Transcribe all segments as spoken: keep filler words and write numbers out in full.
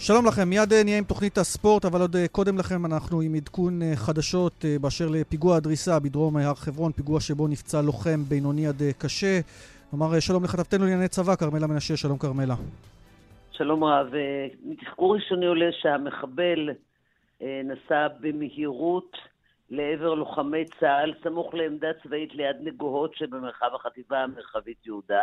שלום לכם, מיד נהיה עם תוכנית הספורט, אבל עוד קודם לכם אנחנו עם עדכון חדשות באשר לפיגוע הדריסה בדרום הר חברון, פיגוע שבו נפצע לוחם בינוני עד קשה. נאמר שלום לכתבתנו לענייני צבא, קרמלה מנשה, שלום קרמלה. שלום רב, מתחקור ראשוני עולה שהמחבל נסע במהירות לעבר לוחמי צה"ל, סמוך לעמדה צבאית ליד נגוהות שבמרחב החטיבה המרחבית יהודה.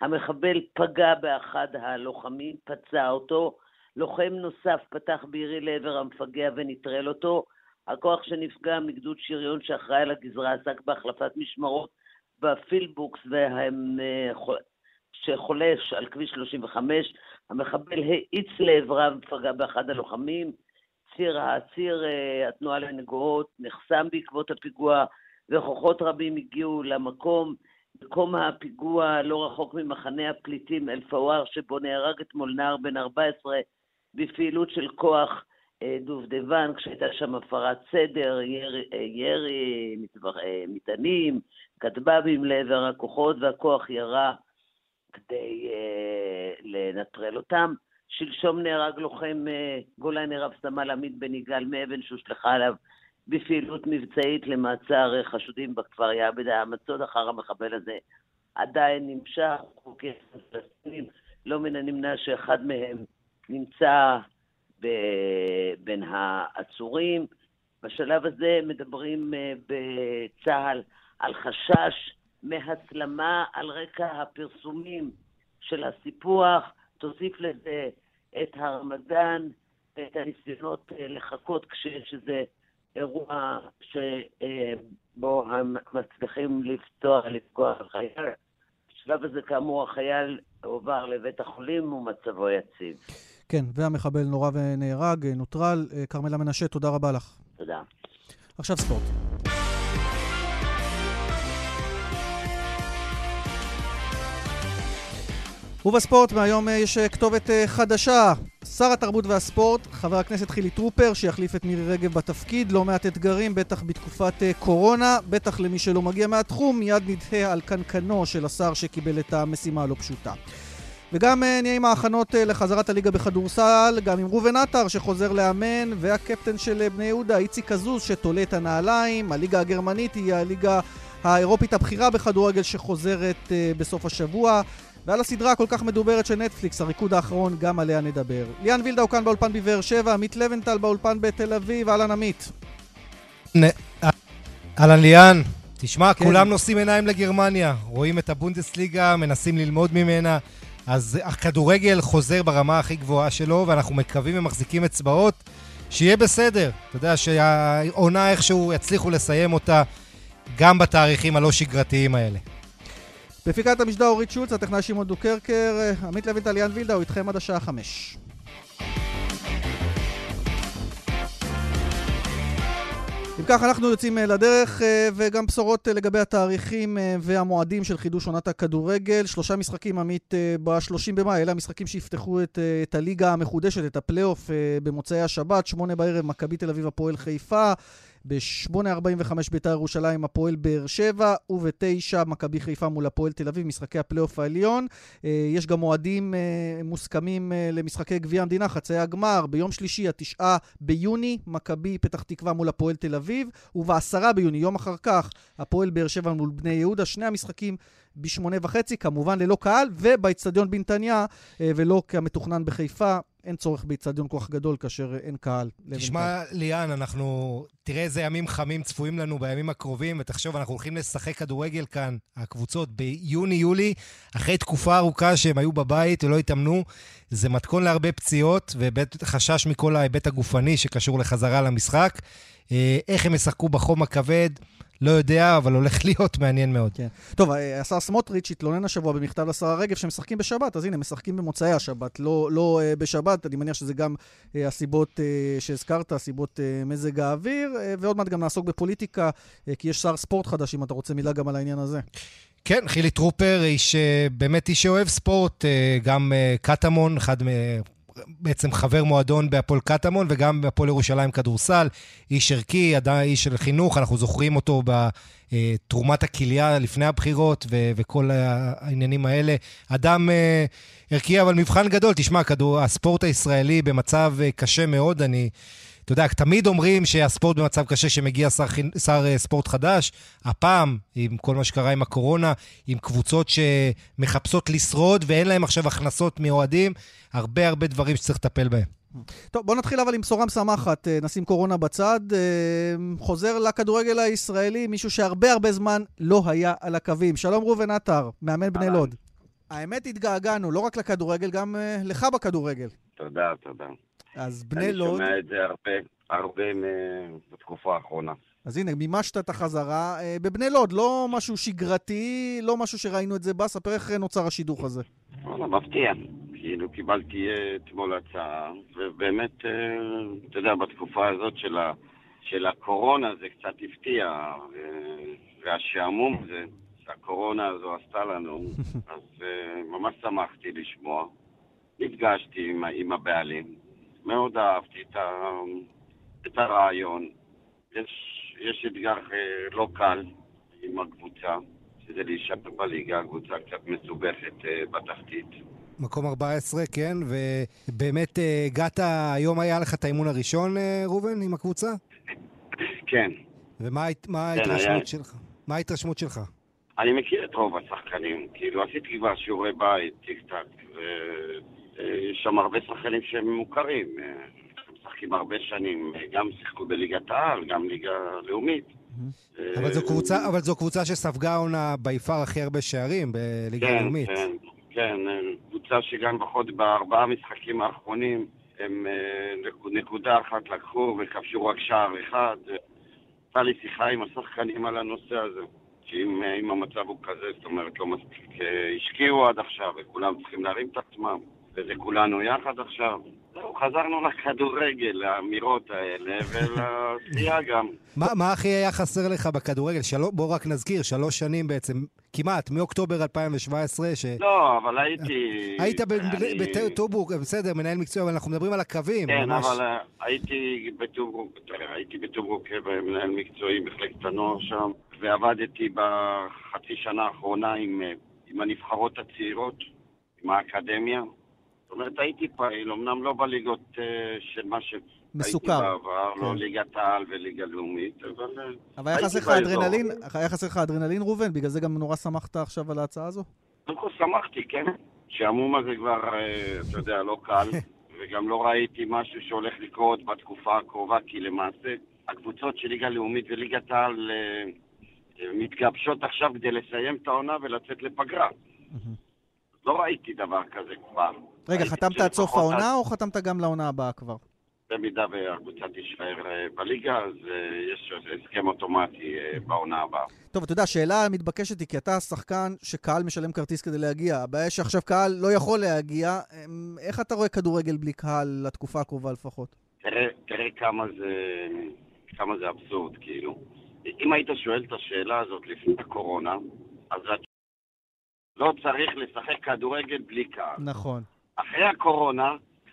המחבל פגע באחד הלוחמים, פצע אותו, לוחם נוסף פתח בירי לעבר המפגע ונטרל אותו. הכוח שנפגע מגדוד שריון שאחראי לגזרה עסק בהחלפת משמרות בפילבוקס והם, שחולש על כביש שלושים וחמש. המחבל העיץ לעברה ופגע באחד הלוחמים. ציר העציר התנועה לנגועות נחסם בעקבות הפיגוע וכוחות רבים הגיעו למקום. מקום הפיגוע לא רחוק ממחנה הפליטים אל-פאואר שבו נהרג אתמול נער בן ארבע עשרה בפעילות של כוח דובדבן כשהייתה שם הפרת סדר, ירי, ירי מטענים, כטב"מים לעבר הכוחות והכוח ירה כדי אה, לנטרל אותם. שלשום נהרג לוחם אה, גולני רב סמל עמית בן יגאל מאבן שהושלכה עליו בפעילות מבצעית למעצר חשודים בכפר יעבד. המצוד אחר המחבל הזה עדיין נמשך, חוקי פלסטינים, לא מן הנמנע שאחד מהם נמצא ב... בין העצורים. בשלב הזה מדברים בצהל על חשש מהסלמה על רקע הפרסומים של הסיפוח, תוסיף לזה את הרמדאן, את הניסיונות לחכות כשיש איזה אירוע שבו הם מצליחים לפתוח, לפגוע חייל. בשלב הזה כאמור החייל עובר לבית החולים ומצבו יציב. כן, והמחבל נורא ונהרג, נוטרל. קרמלה מנשה, תודה רבה לך. תודה. עכשיו ספורט. ובספורט מהיום יש כתובת חדשה. שר התרבות והספורט, חבר הכנסת חילי טרופר, שיחליף את מירי רגב בתפקיד, לא מעט אתגרים, בטח בתקופת קורונה, בטח למי שלא מגיע מהתחום, מיד נדהה על קנקנו של השר שקיבל את המשימה הלא פשוטה. וגם נהיה עם ההכנות לחזרת הליגה בכדורסל, גם עם רובן נטר שחוזר לאמן, והקפטן של בני יהודה, איציק כזוז, שתולה את הנעליים. הליגה הגרמנית היא הליגה האירופית הבכירה בכדורגל שחוזרת בסוף השבוע. ועל הסדרה כל כך מדוברת של נטפליקס, הריקוד האחרון, גם עליה נדבר. ליאן וילדאו כאן באולפן בבאר שבע, עמית לווינטל באולפן בתל אביב, אהלן עמית. אהלן ליאן, תשמע, כולם נושאים עיניים לגרמניה, רואים את הבונדסליגה, מנסים ללמוד ממנה, אז הכדורגל חוזר ברמה הכי גבוהה שלו, ואנחנו מקווים ומחזיקים אצבעות, שיהיה בסדר. אתה יודע שהעונה איכשהו יצליחו לסיים אותה, גם בתאריכים הלא שגרתיים האלה. בפיקת המשדר אורית שולץ, הטכנאי שמעון דוקרקר, עמית לוינטל, ליאן וילדאו, איתכם עד השעה חמש. אם כך אנחנו יוצאים לדרך, וגם בשורות לגבי התאריכים והמועדים של חידוש עונת הכדורגל. שלושה משחקים עמית ב-שלושים במאי, אלה המשחקים שיפתחו את, את הליגה המחודשת, את הפלייאוף במוצאי השבת, שמונה בערב, מכבי תל אביב הפועל חיפה, ב-שמונה ארבעים וחמש בית"ר ירושלים הפועל באר שבע, וב-תשע מכבי חיפה מול הפועל תל אביב, משחקי הפלייאוף העליון. יש גם מועדים מוסכמים למשחקי גביע המדינה, חצי הגמר. ביום שלישי, התשעה ביוני, מכבי פתח תקווה מול הפועל תל אביב, ובעשרה ביוני, יום אחר כך, הפועל באר שבע מול בני יהודה, שני המשחקים בשמונה וחצי, כמובן ללא קהל, ובאצטדיון בנתניה, ולא כמתוכנן בחיפה. אין צורך באצטדיון כל כך גדול כאשר אין קהל. תשמע ליאן, אנחנו תראה איזה ימים חמים צפויים לנו בימים הקרובים, ותחשוב, אנחנו הולכים לשחק כדורגל כאן, הקבוצות ביוני-יולי, אחרי תקופה ארוכה שהם היו בבית ולא התאמנו, זה מתכון להרבה פציעות, וחשש מכל ההיבט הגופני שקשור לחזרה למשחק. איך הם ישחקו בחום הכבד, לא יודע, אבל הולך להיות מעניין מאוד. כן. טוב, השר סמוטריץ' התלונן השבוע במכתב לשרה רגב שמשחקים בשבת, אז הנה, משחקים במוצאי השבת, לא, לא בשבת, אני מניח שזה גם הסיבות שהזכרת, הסיבות מזג האוויר, ועוד מעט גם נעסוק בפוליטיקה, כי יש שר ספורט חדש, אם אתה רוצה מילה גם על העניין הזה. כן, חילי טרופר, איש, באמת איש שאוהב ספורט, גם קטמון, אחד מ... בעצם חבר מועדון בהפועל קטמון, וגם בהפועל ירושלים כדורסל, איש ערכי, איש של חינוך, אנחנו זוכרים אותו בתרומת הכליה לפני הבחירות, ו- וכל העניינים האלה. אדם ערכי, אבל מבחן גדול, תשמע, כדור, הספורט הישראלי במצב קשה מאוד, אני... אתה יודע, תמיד אומרים שהספורט במצב קשה שמגיע שר, שר ספורט חדש, הפעם, עם כל מה שקרה עם הקורונה, עם קבוצות שמחפשות לשרוד, ואין להם עכשיו הכנסות מאוהדים, הרבה הרבה דברים שצריך לטפל בהם. טוב, בוא נתחיל אבל עם סורם שמחת, נשים קורונה בצד, חוזר לכדורגל הישראלי, מישהו שהרבה הרבה זמן לא היה על הקווים. שלום רובן נטר, מאמן בני לוד. האמת התגעגענו, לא רק לכדורגל, גם לך בכדורגל. תודה, תודה. אז בני לוד... אני שומע את זה הרבה, הרבה בתקופה האחרונה. אז הנה, מימשת את החזרה בבני לוד, לא משהו שגרתי, לא משהו שראינו את זה בה, ספר איך נוצר השידוך הזה. לא, מפתיע. כאילו, קיבלתי אתמול הצעה, ובאמת, אתה יודע, בתקופה הזאת של הקורונה זה קצת הפתיע, והשעמום זה, שהקורונה הזו עשתה לנו, אז ממש שמחתי לשמוע. נפגשתי עם הבעלים, מאוד אהבתי את, ה... את הרעיון. יש, יש אתגר לא קל עם הקבוצה, שזה להישאר בליגה, הקבוצה קצת מסובכת בתחתית. מקום ארבע עשרה, כן, ובאמת הגעת, היום היה לך את האימון הראשון, רובן, עם הקבוצה? כן. ומה מה כן, ההתרשמות היה... שלך? מה ההתרשמות שלך? אני מכיר את רוב השחקנים, כאילו עשיתי כבר שיעורי בית, טיק טק, ו... יש שם הרבה שחקנים שהם מוכרים, משחקים הרבה שנים, גם שיחקו בליגת העל, גם ליגה לאומית. אבל זו קבוצה, אבל זו קבוצה שספגה עונה ביפר הכי הרבה שערים בליגה לאומית. כן, כן, קבוצה שגם בחוד בארבעה משחקים האחרונים, הם נקודה אחת לקחו וכבשו רק שער אחד. הייתה לי שיחה עם השחקנים על הנושא הזה. שאם המצב הוא כזה, זאת אומרת, לא מספיק השקיעו עד עכשיו, וכולם צריכים להרים את עצמם. וזה כולנו יחד עכשיו. זהו, חזרנו לכדורגל, לאמירות האלה, ולסייע גם. מה הכי היה חסר לך בכדורגל? בוא רק נזכיר, שלוש שנים בעצם, כמעט, מאוקטובר אלפיים שבע עשרה. לא, אבל הייתי... היית בטוברוק, בסדר, מנהל מקצוע, אבל אנחנו מדברים על הקווים. כן, אבל הייתי בטוברוק, הייתי בטוברוק מנהל מקצועי, מחלקת הנוער שם, ועבדתי בחצי שנה האחרונה עם הנבחרות הצעירות, עם האקדמיה. זאת אומרת, הייתי פעיל, אמנם לא בליגות uh, של מה שהייתי בעבר, כן. לא ליגת העל וליגה לאומית, אבל... אבל היה חסר לך אדרנלין, היה חסר לך אדרנלין רובן, בגלל זה גם נורא שמחת עכשיו על ההצעה הזו? קודם כל שמחתי, כן. שהמום הזה כבר, uh, אתה יודע, לא קל, וגם לא ראיתי משהו שהולך לקרות בתקופה הקרובה, כי למעשה הקבוצות של ליגה לאומית וליגת העל uh, מתגבשות עכשיו כדי לסיים את העונה ולצאת לפגרה. לא ראיתי דבר כזה כבר. רגע, חתמת עד סוף העונה או חתמת גם לעונה הבאה כבר? במידה והקבוצה תישאר בליגה, אז יש הסכם אוטומטי בעונה הבאה. טוב, אתה יודע, השאלה המתבקשת היא כי אתה שחקן שקהל משלם כרטיס כדי להגיע. הבעיה שעכשיו קהל לא יכול להגיע. איך אתה רואה כדורגל בלי קהל לתקופה הקרובה לפחות? תראה כמה זה, כמה זה אבסורד, כאילו. אם היית שואל את השאלה הזאת לפני הקורונה, אז לא צריך לשחק כדורגל בלי קהל. נכון. אחרי הקורונה,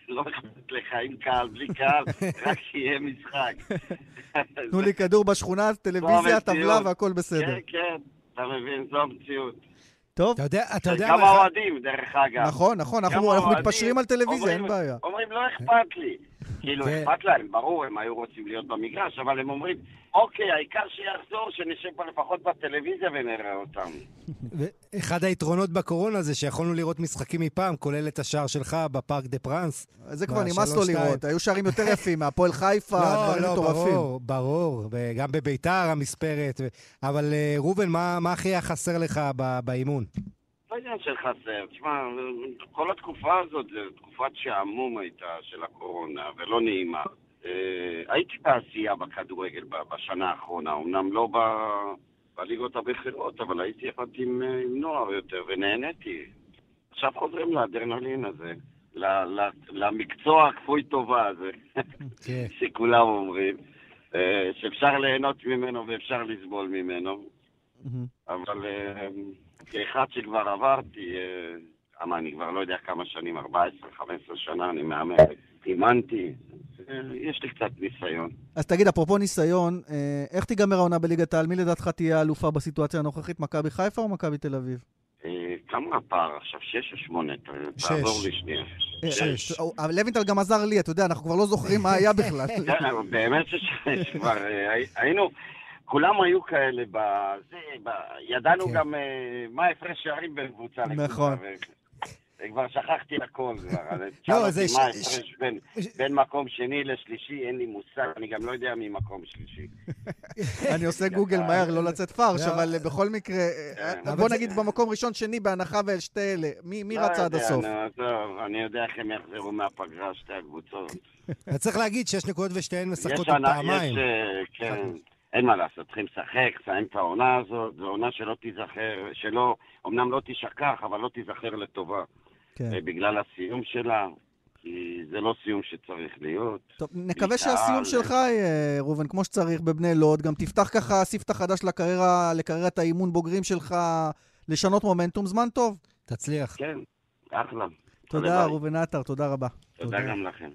לא נכנסת לך עם קהל, בלי קהל, רק שיהיה משחק. תנו לי כדור בשכונה, טלוויזיה, טבלה והכל בסדר. כן, כן, אתה מבין, זו המציאות. טוב. גם האוהדים, דרך אגב. נכון, נכון, אנחנו מתפשרים על טלוויזיה, אין בעיה. אומרים, לא אכפת לי. כאילו, אכפת להם, ברור, הם היו רוצים להיות במגרש, אבל הם אומרים, אוקיי, העיקר שיחזור, שנשב פה לפחות בטלוויזיה ונראה אותם. ואחד היתרונות בקורונה זה שיכולנו לראות משחקים מפעם, כולל את השער שלך בפארק דה פרנס. זה כבר נמאס לו לראות, היו שערים יותר יפים, מהפועל חיפה, דברים מטורפים. ברור, ברור, גם בביתר המספרת. אבל רובן, מה הכי היה חסר לך באימון? לא יודע של חסר, תשמע, כל התקופה הזאת זה תקופת שהעמום הייתה של הקורונה ולא נעימה. הייתי בעשייה בכדורגל בשנה האחרונה, אמנם לא בליגות הבכירות, אבל הייתי אחד עם נוער יותר ונהניתי. עכשיו חוזרים לאדרנלין הזה, למקצוע הכפוי טובה הזה, שכולם אומרים, שאפשר ליהנות ממנו ואפשר לסבול ממנו, אבל... כאחד שכבר עברתי, כמה, אני כבר לא יודע כמה שנים, ארבע עשרה חמש עשרה שנה, אני מאמן, אימנתי, יש לי קצת ניסיון. אז תגיד, אפרופו ניסיון, איך תיגמר העונה בליגת העל? מי לדעתך תהיה אלופה בסיטואציה הנוכחית, מכבי חיפה או מכבי תל אביב? כמה הפער? עכשיו שש או שמונה? תעבור לי שנייה. שש. לוינטל גם עזר לי, אתה יודע, אנחנו כבר לא זוכרים מה היה בכלל. באמת שכבר היינו... כולם היו כאלה, ידענו גם מה הפרש שערים בין קבוצה לקבוצה. כבר שכחתי הכל כבר. מה הפרש בין מקום שני לשלישי, אין לי מושג, אני גם לא יודע ממקום שלישי. אני עושה גוגל מהר, לא לצאת פרש, אבל בכל מקרה, בוא נגיד במקום ראשון שני, בהנחה ואל שתי אלה, מי רצה עד הסוף? אני יודע איך הם יחזרו מהפגרה שתי הקבוצות. אתה צריך להגיד שיש נקודות ושתיהן משחקות פעמיים. יש, כן. אין מה לעשות, צריכים לשחק, סיים את העונה הזאת, זו עונה שלא תיזכר, שלא, אמנם לא תשכח, אבל לא תיזכר לטובה. כן. בגלל הסיום שלה, כי זה לא סיום שצריך להיות. טוב, נקווה שהסיום שלך, רובן, כמו שצריך בבני לוד, גם תפתח ככה ספתח חדש לקריירה, לקריירת האימון בוגרים שלך, לשנות מומנטום, זמן טוב. תצליח. כן, אחלה. תודה, רובן נטר, תודה רבה. תודה, תודה. גם לכם.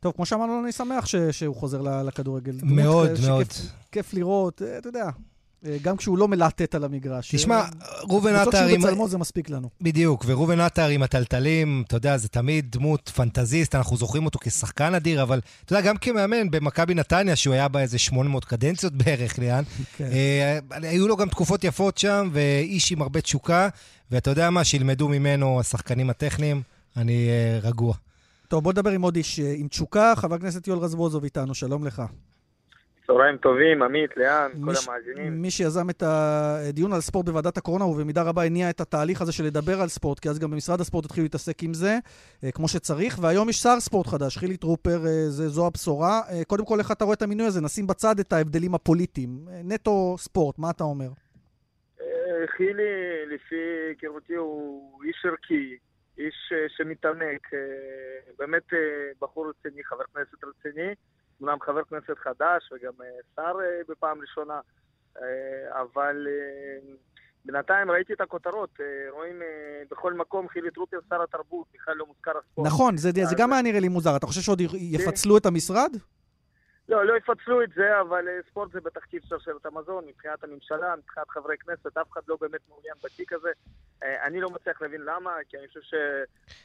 טוב, כמו שאמרנו, אני שמח ש- שהוא חוזר לכדורגל. מאוד, ש- מאוד. כיף, כיף לראות, אתה יודע, גם כשהוא לא מלטט על המגרש. תשמע, רובן נטר... קבוצות שבצלמו זה מספיק לנו. בדיוק, ורובן נטר עם הטלטלים, אתה יודע, זה תמיד דמות פנטזיסט, אנחנו זוכרים אותו כשחקן אדיר, אבל אתה יודע, גם כמאמן במכבי נתניה, שהוא היה באיזה שמונה מאות קדנציות בערך, ליאן, כן. אה, היו לו גם תקופות יפות שם, ואיש עם הרבה תשוקה, ואתה יודע מה, שילמדו ממנו השחקנים הטכניים, אני אה, רגוע. טוב, בוא נדבר עם עוד איש, עם תשוקה, חבר הכנסת יואל רזבוזוב איתנו, שלום לך. צהריים טובים, עמית, ליאן, כל המאזינים. מי שיזם את הדיון על ספורט בוועדת הקורונה, ובמידה רבה הניע את התהליך הזה של לדבר על ספורט, כי אז גם במשרד הספורט התחילו להתעסק עם זה, כמו שצריך, והיום יש שר ספורט חדש, חילי טרופר, זו הבשורה. קודם כל, איך אתה רואה את המינוי הזה? נשים בצד את ההבדלים הפוליטיים. נטו ספורט, מה אתה אומר? חילי, לפי קרותי, הוא איש ערכי. איש שמתענק, באמת בחור רציני, חבר כנסת רציני, אמנם חבר כנסת חדש וגם שר בפעם ראשונה, אבל בינתיים ראיתי את הכותרות, רואים בכל מקום חילי טרופר שר התרבות, בכלל לא מוזכר הספורט. נכון, זה, זה גם מה נראה לי מוזר, אתה חושב שעוד יפצלו את המשרד? לא, לא יפצלו את זה, אבל ספורט זה בתחתית שרשרת המזון, מבחינת הממשלה, מבחינת חברי כנסת, אף אחד לא באמת מעוניין בתיק הזה. אני לא מצליח להבין למה, כי אני חושב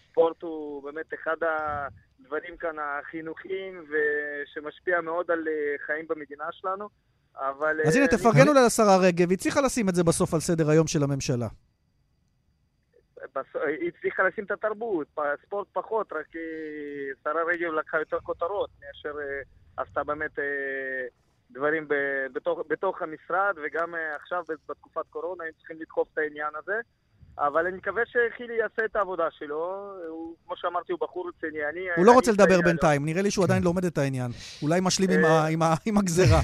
שספורט הוא באמת אחד הדברים כאן החינוכיים, ושמשפיע מאוד על חיים במדינה שלנו, אבל... אז הנה, תפרגנו לה לשרה רגב, היא צריכה לשים את זה בסוף על סדר היום של הממשלה. היא צריכה לשים את התרבות, ספורט פחות, רק שרה רגב לקחה יותר כותרות מאשר... עשתה באמת דברים בתוך, בתוך המשרד, וגם עכשיו בתקופת קורונה הם צריכים לדחוף את העניין הזה. אבל אני מקווה שחילי יעשה את העבודה שלו. הוא, כמו שאמרתי, הוא בחור רציני. אני, הוא לא רוצה לדבר בינתיים, נראה לי שהוא עדיין לומד את העניין. אולי משלים עם הגזרה.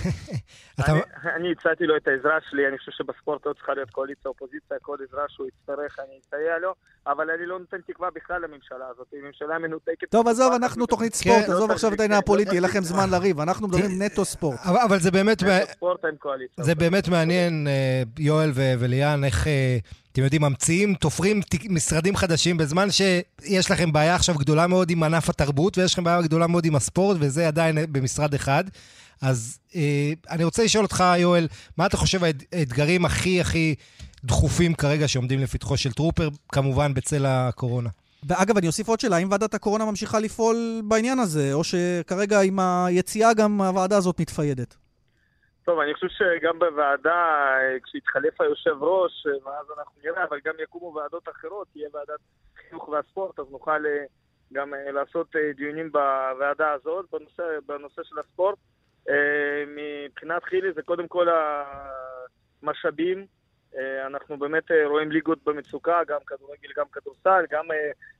אני הצעתי לו את העזרה שלי, אני חושב שבספורט לא צריכה להיות קואליציה, אופוזיציה, כל עזרה שהוא יצטרך, אני אצטעיה לו, אבל אני לא נותן תקווה בכלל לממשלה הזאת, היא ממשלה מנותקת. טוב, עזוב, אנחנו תוכנית ספורט, עזוב עכשיו את העניין הפוליטי, יהיה לכם זמן לריב, אנחנו מדברים נטו ספורט. אבל זה באמת מעניין, יואל וליאן, איך... אתם יודעים, ממציאים, תופרים משרדים חדשים, בזמן שיש לכם בעיה עכשיו גדולה מאוד עם ענף התרבות, ויש לכם בעיה גדולה מאוד עם הספורט, וזה עדיין במשרד אחד. אז אה, אני רוצה לשאול אותך, יואל, מה אתה חושב האתגרים הכי הכי דחופים כרגע שעומדים לפתחו של טרופר, כמובן בצל הקורונה? ואגב, אני אוסיף עוד שאלה, האם ועדת הקורונה ממשיכה לפעול בעניין הזה, או שכרגע עם היציאה גם הוועדה הזאת מתפיידת? טוב, אני חושב שגם בוועדה, כשהתחלף היושב ראש, ואז אנחנו נראה, אבל גם יקומו ועדות אחרות, תהיה ועדת חינוך והספורט, אז נוכל גם לעשות דיונים בוועדה הזאת, בנושא, בנושא של הספורט. מבחינת חילי זה קודם כל המשאבים, אנחנו באמת רואים ליגות במצוקה, גם כדורגל, גם כדורסל, גם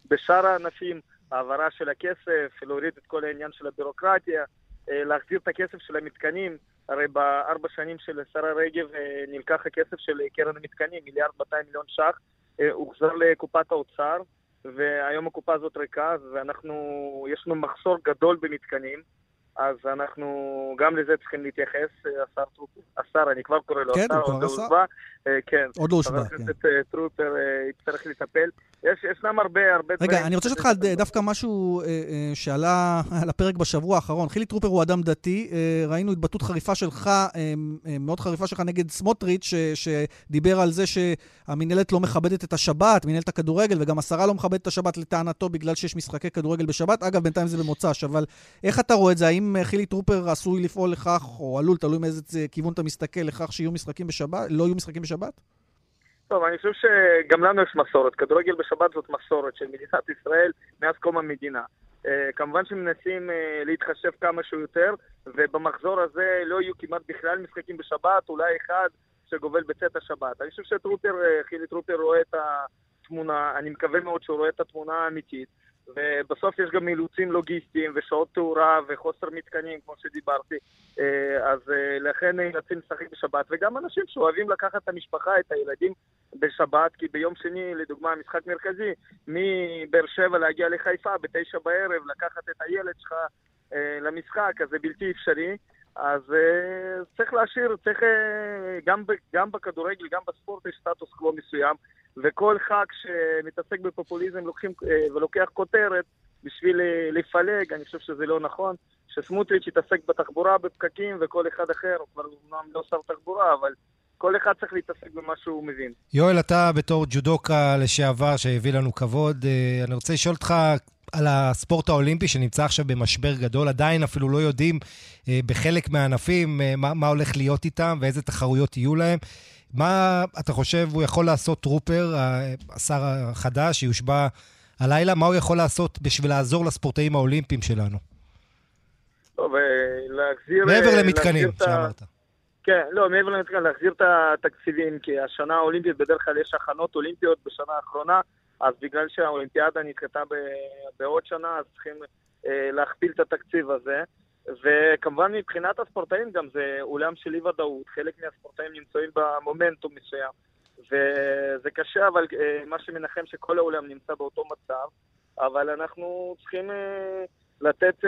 בשאר הענפים, העברה של הכסף, להוריד את כל העניין של הבירוקרטיה, להחזיר את הכסף של המתקנים, הרי בארבע שנים של שרה רגב נלקח הכסף של קרן המתקנים, מיליארד מאתיים מיליון ש"ח, הוחזר לקופת האוצר, והיום הקופה הזאת ריקה, ואנחנו, יש לנו מחסור גדול במתקנים, אז אנחנו גם לזה צריכים להתייחס, השר טרופר, השר, אני כבר קורא לו, כן, השר, עוד לא הושבע, כן, עוד לא הושבע, כן. חבר הכנסת טרופר יצטרך לטפל, יש, ישנם הרבה, הרבה... רגע, אני רוצה שאתך דווקא משהו שעלה על הפרק בשבוע האחרון. חילי טרופר הוא אדם דתי, ראינו התבטאות חריפה שלך, מאוד חריפה שלך נגד סמוטריץ' שדיבר על זה שהמנהלת לא מכבדת את השבת, מנהלת הכדורגל, וגם השרה לא מכבדת את השבת לטענתו בגלל שיש משחקי כדורגל בשבת. אגב, בינתיים זה במוצ"ש, אבל איך אתה רואה את זה? האם חילי טרופר עשוי לפעול לכך, או עלול, תלוי מאיזה כיוון אתה מסתכל, לכך שיהיו משחקים בשבת, לא יהיו משחקים בשבת? טוב, אני חושב שגם לנו יש מסורת. כדורגל בשבת זאת מסורת של מדינת ישראל מאז קום המדינה. כמובן שמנסים להתחשב כמה שיותר, ובמחזור הזה לא יהיו כמעט בכלל משחקים בשבת, אולי אחד שגובל בצאת השבת. אני חושב שטרופר, חילי טרופר רואה את התמונה, אני מקווה מאוד שהוא רואה את התמונה האמיתית, ובסוף יש גם אילוצים לוגיסטיים ושעות תאורה וחוסר מתקנים, כמו שדיברתי. אז לכן נאלצים לשחק בשבת, וגם אנשים שאוהבים לקחת את המשפחה, את הילדים בשבת, כי ביום שני, לדוגמה, משחק מרכזי, מבאר שבע להגיע לחיפה בתשע בערב, לקחת את הילד שלך למשחק, אז זה בלתי אפשרי. אז צריך להשאיר, צריך גם, גם בכדורגל, גם בספורט יש סטטוס קוו מסוים, וכל חג שמתעסק בפופוליזם לוקחים, ולוקח כותרת בשביל לפלג. אני חושב שזה לא נכון, שסמוטריץ' יתעסק בתחבורה, בפקקים, וכל אחד אחר, הוא כבר אמנם לא שר תחבורה, אבל כל אחד צריך להתעסק במה שהוא מבין. יואל, אתה בתור ג'ודוקה לשעבר שהביא לנו כבוד, אני רוצה לשאול אותך על הספורט האולימפי שנמצא עכשיו במשבר גדול, עדיין אפילו לא יודעים בחלק מהענפים מה, מה הולך להיות איתם ואיזה תחרויות יהיו להם. מה אתה חושב הוא יכול לעשות טרופר, השר החדש שיושבע הלילה, מה הוא יכול לעשות בשביל לעזור לספורטאים האולימפיים שלנו? טוב, להחזיר... מעבר למתקנים, שאמרת. כן, לא, מעבר למתקנים, להחזיר את התקציבים, כי השנה האולימפית בדרך כלל יש הכנות אולימפיות בשנה האחרונה, אז בגלל שהאולימפיאדה נדחתה בעוד שנה, אז צריכים להכפיל את התקציב הזה. וכמובן מבחינת הספורטאים גם זה עולם של אי ודאות, חלק מהספורטאים נמצאים במומנטום מסוים, וזה קשה, אבל מה שמנחם שכל העולם נמצא באותו מצב, אבל אנחנו צריכים לתת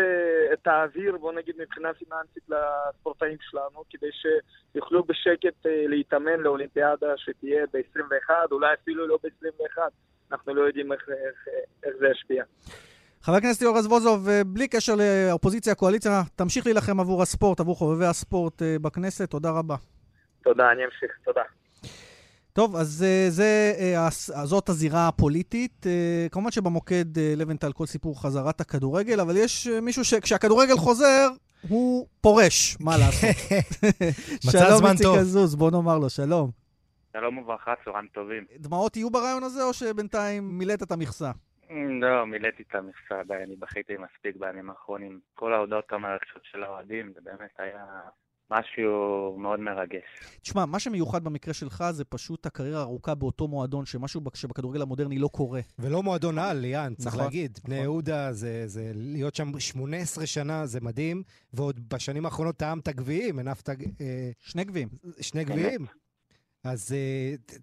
את האוויר, בוא נגיד מבחינה פיננסית לספורטאים שלנו, כדי שיוכלו בשקט להתאמן לאולימפיאדה שתהיה ב-עשרים ואחת, אולי אפילו לא ב-עשרים ואחת, אנחנו לא יודעים איך, איך, איך זה ישפיע. חבר הכנסת ליאור רזבוזוב, בלי קשר לאופוזיציה, קואליציה, תמשיך להילחם עבור הספורט, עבור חובבי הספורט בכנסת. תודה רבה. תודה, אני אמשיך. תודה. טוב, אז זה, זאת הזירה הפוליטית. כמובן שבמוקד לוינטל כל סיפור חזרת הכדורגל, אבל יש מישהו שכשהכדורגל חוזר, הוא פורש. מה לעשות? שלום, איציק כזוז, בוא נאמר לו, שלום. שלום וברכה, צהריים טובים. דמעות יהיו ברעיון הזה, או שבינתיים מילאת את המכסה? לא, מילאתי את המכסה, די, אני בכיתי מספיק בימים האחרונים. כל ההודעות המרגשות של האוהדים, זה באמת היה משהו מאוד מרגש. תשמע, מה שמיוחד במקרה שלך זה פשוט הקריירה הארוכה באותו מועדון, שמשהו שבכדורגל המודרני לא קורה. ולא מועדון על, ליאן, צריך נכון, להגיד. נכון. בני יהודה, זה, זה להיות שם שמונה עשרה שנה, זה מדהים, ועוד בשנים האחרונות טעמת גביעים, ענפת... שני גביעים. שני גביעים. אז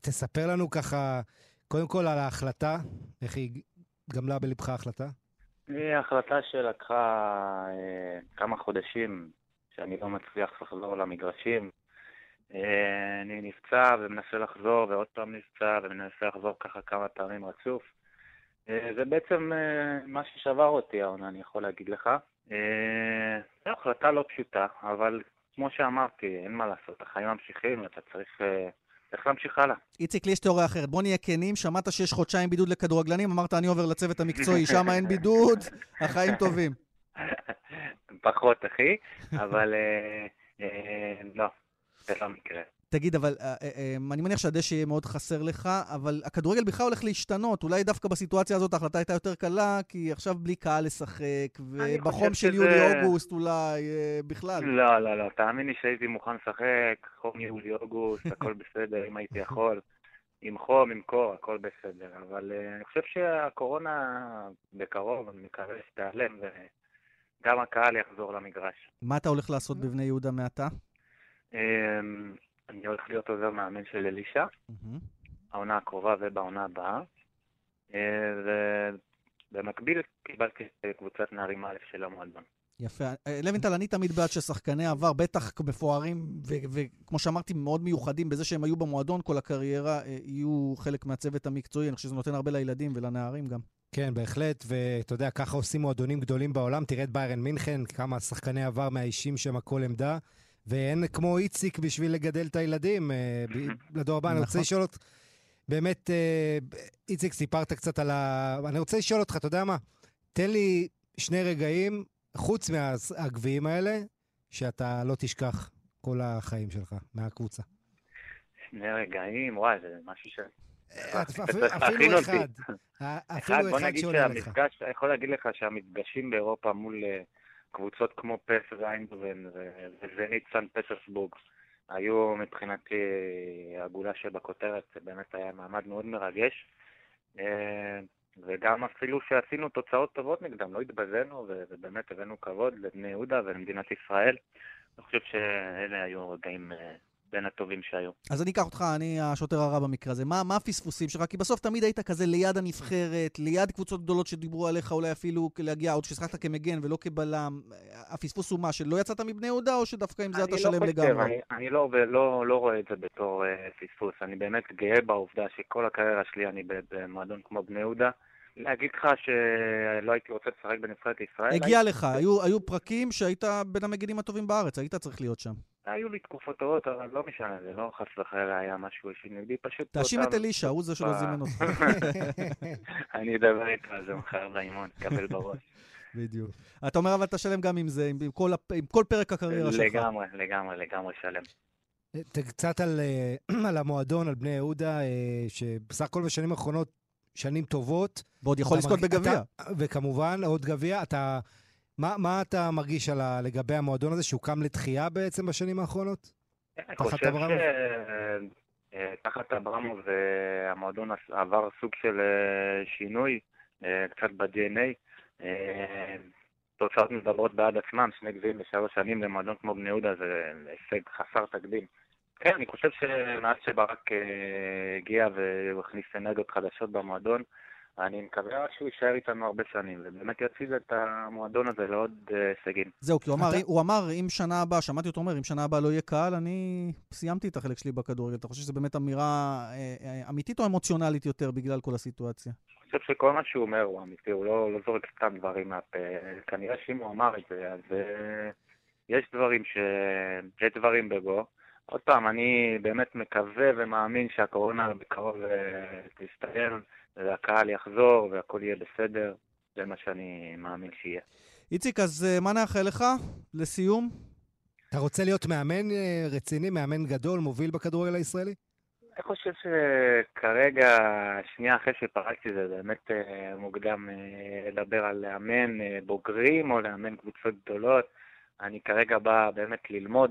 תספר לנו ככה, קודם כל על ההחלטה, איך היא... גם לה בלבך ההחלטה? היא החלטה שלקחה אה, כמה חודשים שאני לא מצליח לחזור למגרשים. אה, אני נפצע ומנסה לחזור ועוד פעם נפצע ומנסה לחזור ככה כמה פעמים רצוף. אה, זה בעצם אה, מה ששבר אותי, העונה, אני יכול להגיד לך. אה, זו החלטה לא פשוטה, אבל כמו שאמרתי, אין מה לעשות. החיים ממשיכים, אתה צריך... אה, איך להמשיך הלאה? איציק, לי יש תיאוריה אחרת. בוא נהיה כנים, שמעת שיש חודשיים בידוד לכדורגלנים, אמרת אני עובר לצוות המקצועי, שם אין בידוד, החיים טובים. פחות, אחי, אבל לא, זה לא מקרה. תגיד, אבל אני מניח שהדשא יהיה מאוד חסר לך, אבל הכדורגל בכלל הולך להשתנות, אולי דווקא בסיטואציה הזאת ההחלטה הייתה יותר קלה, כי עכשיו בלי קהל לשחק, ובחום של יולי-אוגוסט אולי בכלל. לא, לא, לא, תאמין לי שהייתי מוכן לשחק, חום יולי-אוגוסט, הכל בסדר, אם הייתי יכול, עם חום, עם קור, הכל בסדר, אבל אני חושב שהקורונה בקרוב, אני מקווה שתעלם, וגם הקהל יחזור למגרש. מה אתה הולך לעשות בבני יהודה מעתה? אני הולך להיות עוזר מאמן של אלישה, העונה הקרובה ובעונה הבאה. ובמקביל קיבלתי קבוצת נערים א' של המועדון. יפה. לוינטל, אני תמיד בעד ששחקני העבר, בטח מפוארים, וכמו שאמרתי, מאוד מיוחדים בזה שהם היו במועדון כל הקריירה, יהיו חלק מהצוות המקצועי. אני חושב שזה נותן הרבה לילדים ולנערים גם. כן, בהחלט, ואתה יודע, ככה עושים מועדונים גדולים בעולם. תראה את ביירן מינכן, כמה שחקני עבר מהאישים שם הכל עמדה, ואין כמו איציק בשביל לגדל את הילדים. לדור הבא, אני רוצה לשאול אותך, באמת, איציק, סיפרת קצת על ה... אני רוצה לשאול אותך, אתה יודע מה? תן לי שני רגעים, חוץ מהגביעים האלה, שאתה לא תשכח כל החיים שלך, מהקבוצה. שני רגעים, וואי, זה משהו ש... אפילו אחד. אחד, בוא נגיד שהמפגש, אני יכול להגיד לך שהמפגשים באירופה מול קבוצות כמו פס ריינדובן וזנית סן פטרסבורג, היו מבחינתי הגולה שבכותרת, זה באמת היה מעמד מאוד מרגש, וגם אפילו שעשינו תוצאות טובות נגדם, לא התבזנו, ובאמת הבאנו כבוד לבני יהודה ולמדינת ישראל. אני חושב שאלה היו רגעים בין הטובים שהיו. אז אני אקח אותך, אני השוטר הרע במקרה הזה. מה, מה הפספוסים שלך? כי בסוף תמיד היית כזה ליד הנבחרת, ליד קבוצות גדולות שדיברו עליך, אולי אפילו להגיע, עוד ששחקת כמגן ולא כבלם. הפספוסט הוא מה, שלא יצאת מבני יהודה, או שדווקא עם זה אתה שלם לגמרי? אני, אני לא, לא, לא רואה את זה בתור פספוס. אני באמת גאה בעובדה שכל הקריירה שלי אני במועדון כמו בני יהודה. להגיד לך שלא הייתי רוצה לשחק בנבחרת ישראל. הגיע לך, היו, היו פרקים שהיית בין המגנים הטובים בארץ, היית צריך להיות שם. היו לי תקופות טובות, אבל לא משנה, זה לא חס וחלילה היה משהו אישי נגדי, פשוט... תאשים את אלישה, הוא זה שלא זימן אותך. אני אדבר איתו, אז הוא מחר באימון, תקבל בראש. בדיוק. אתה אומר, אבל תשלם גם עם זה, עם כל פרק הקריירה שלך. לגמרי, לגמרי, לגמרי שלם. קצת על המועדון, על בני יהודה, שבסך הכל בשנים האחרונות, שנים טובות. ועוד יכול לזכות בגביע. וכמובן, עוד גביע, אתה... מה, מה אתה מרגיש על ה, לגבי המועדון הזה שהוקם לתחייה בעצם בשנים האחרונות? אני חושב שתחת אברמוב המועדון עבר סוג של שינוי, קצת ב-די אן איי. תוצאות מדברות בעד עצמם, שני גביעים בשלוש שנים למועדון כמו בני יהודה, זה הישג חסר תקדים. כן, אני חושב שמאז שברק הגיע והכניס אנרגיות חדשות במועדון, אני מקווה שהוא יישאר איתנו הרבה שנים, ובאמת יציב את המועדון הזה לעוד הישגים. זהו, כי הוא אמר, אם שנה הבאה, שמעתי אותו אומר, אם שנה הבאה לא יהיה קהל, אני סיימתי את החלק שלי בכדורגל. אתה חושב שזה באמת אמירה אמיתית או אמוציונלית יותר בגלל כל הסיטואציה? אני חושב שכל מה שהוא אומר הוא אמיתי, הוא לא זורק סתם דברים מהפה. כנראה שאם הוא אמר את זה, אז יש דברים בגו. עוד פעם, אני באמת מקווה ומאמין שהקורונה בקרוב תסתיים, והקהל יחזור והכל יהיה בסדר, זה מה שאני מאמין שיהיה. איציק, אז מה נאחל לך לסיום? אתה רוצה להיות מאמן רציני, מאמן גדול, מוביל בכדורגל הישראלי? אני חושב שכרגע, שנייה אחרי שפרקתי זה, באמת מוקדם לדבר על לאמן בוגרים או לאמן קבוצות גדולות. אני כרגע בא באמת ללמוד,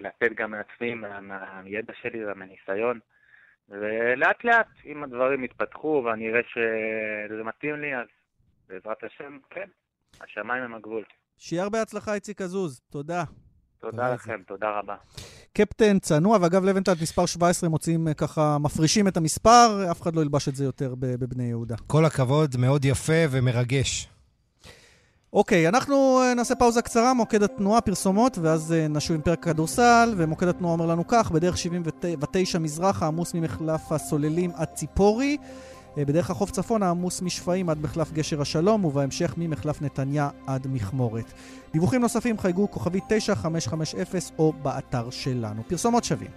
לתת גם מעצמי, מהידע שלי ומניסיון, ולאט לאט, אם הדברים יתפתחו ואני אראה שזה מתאים לי, אז בעזרת השם, כן, השמיים הם הגבול. שיהיה הרבה הצלחה, איציק כזוז, תודה. תודה לכם, תודה רבה. קפטן צנוע, ואגב לוינטל מספר שבע עשרה מוצאים ככה, מפרישים את המספר, אף אחד לא ילבש את זה יותר בבני יהודה. כל הכבוד, מאוד יפה ומרגש. אוקיי, אנחנו נעשה פאוזה קצרה, מוקד התנועה, פרסומות, ואז נשו עם פרק כדורסל, ומוקד התנועה אומר לנו כך, בדרך שבעים ותשע מזרח, העמוס ממחלף הסוללים עד ציפורי, בדרך החוף צפון, העמוס משפעים עד מחלף גשר השלום, ובהמשך ממחלף נתניה עד מחמורת. דיווחים נוספים חייגו כוכבי תשע חמש חמש אפס או באתר שלנו. פרסומות שווים.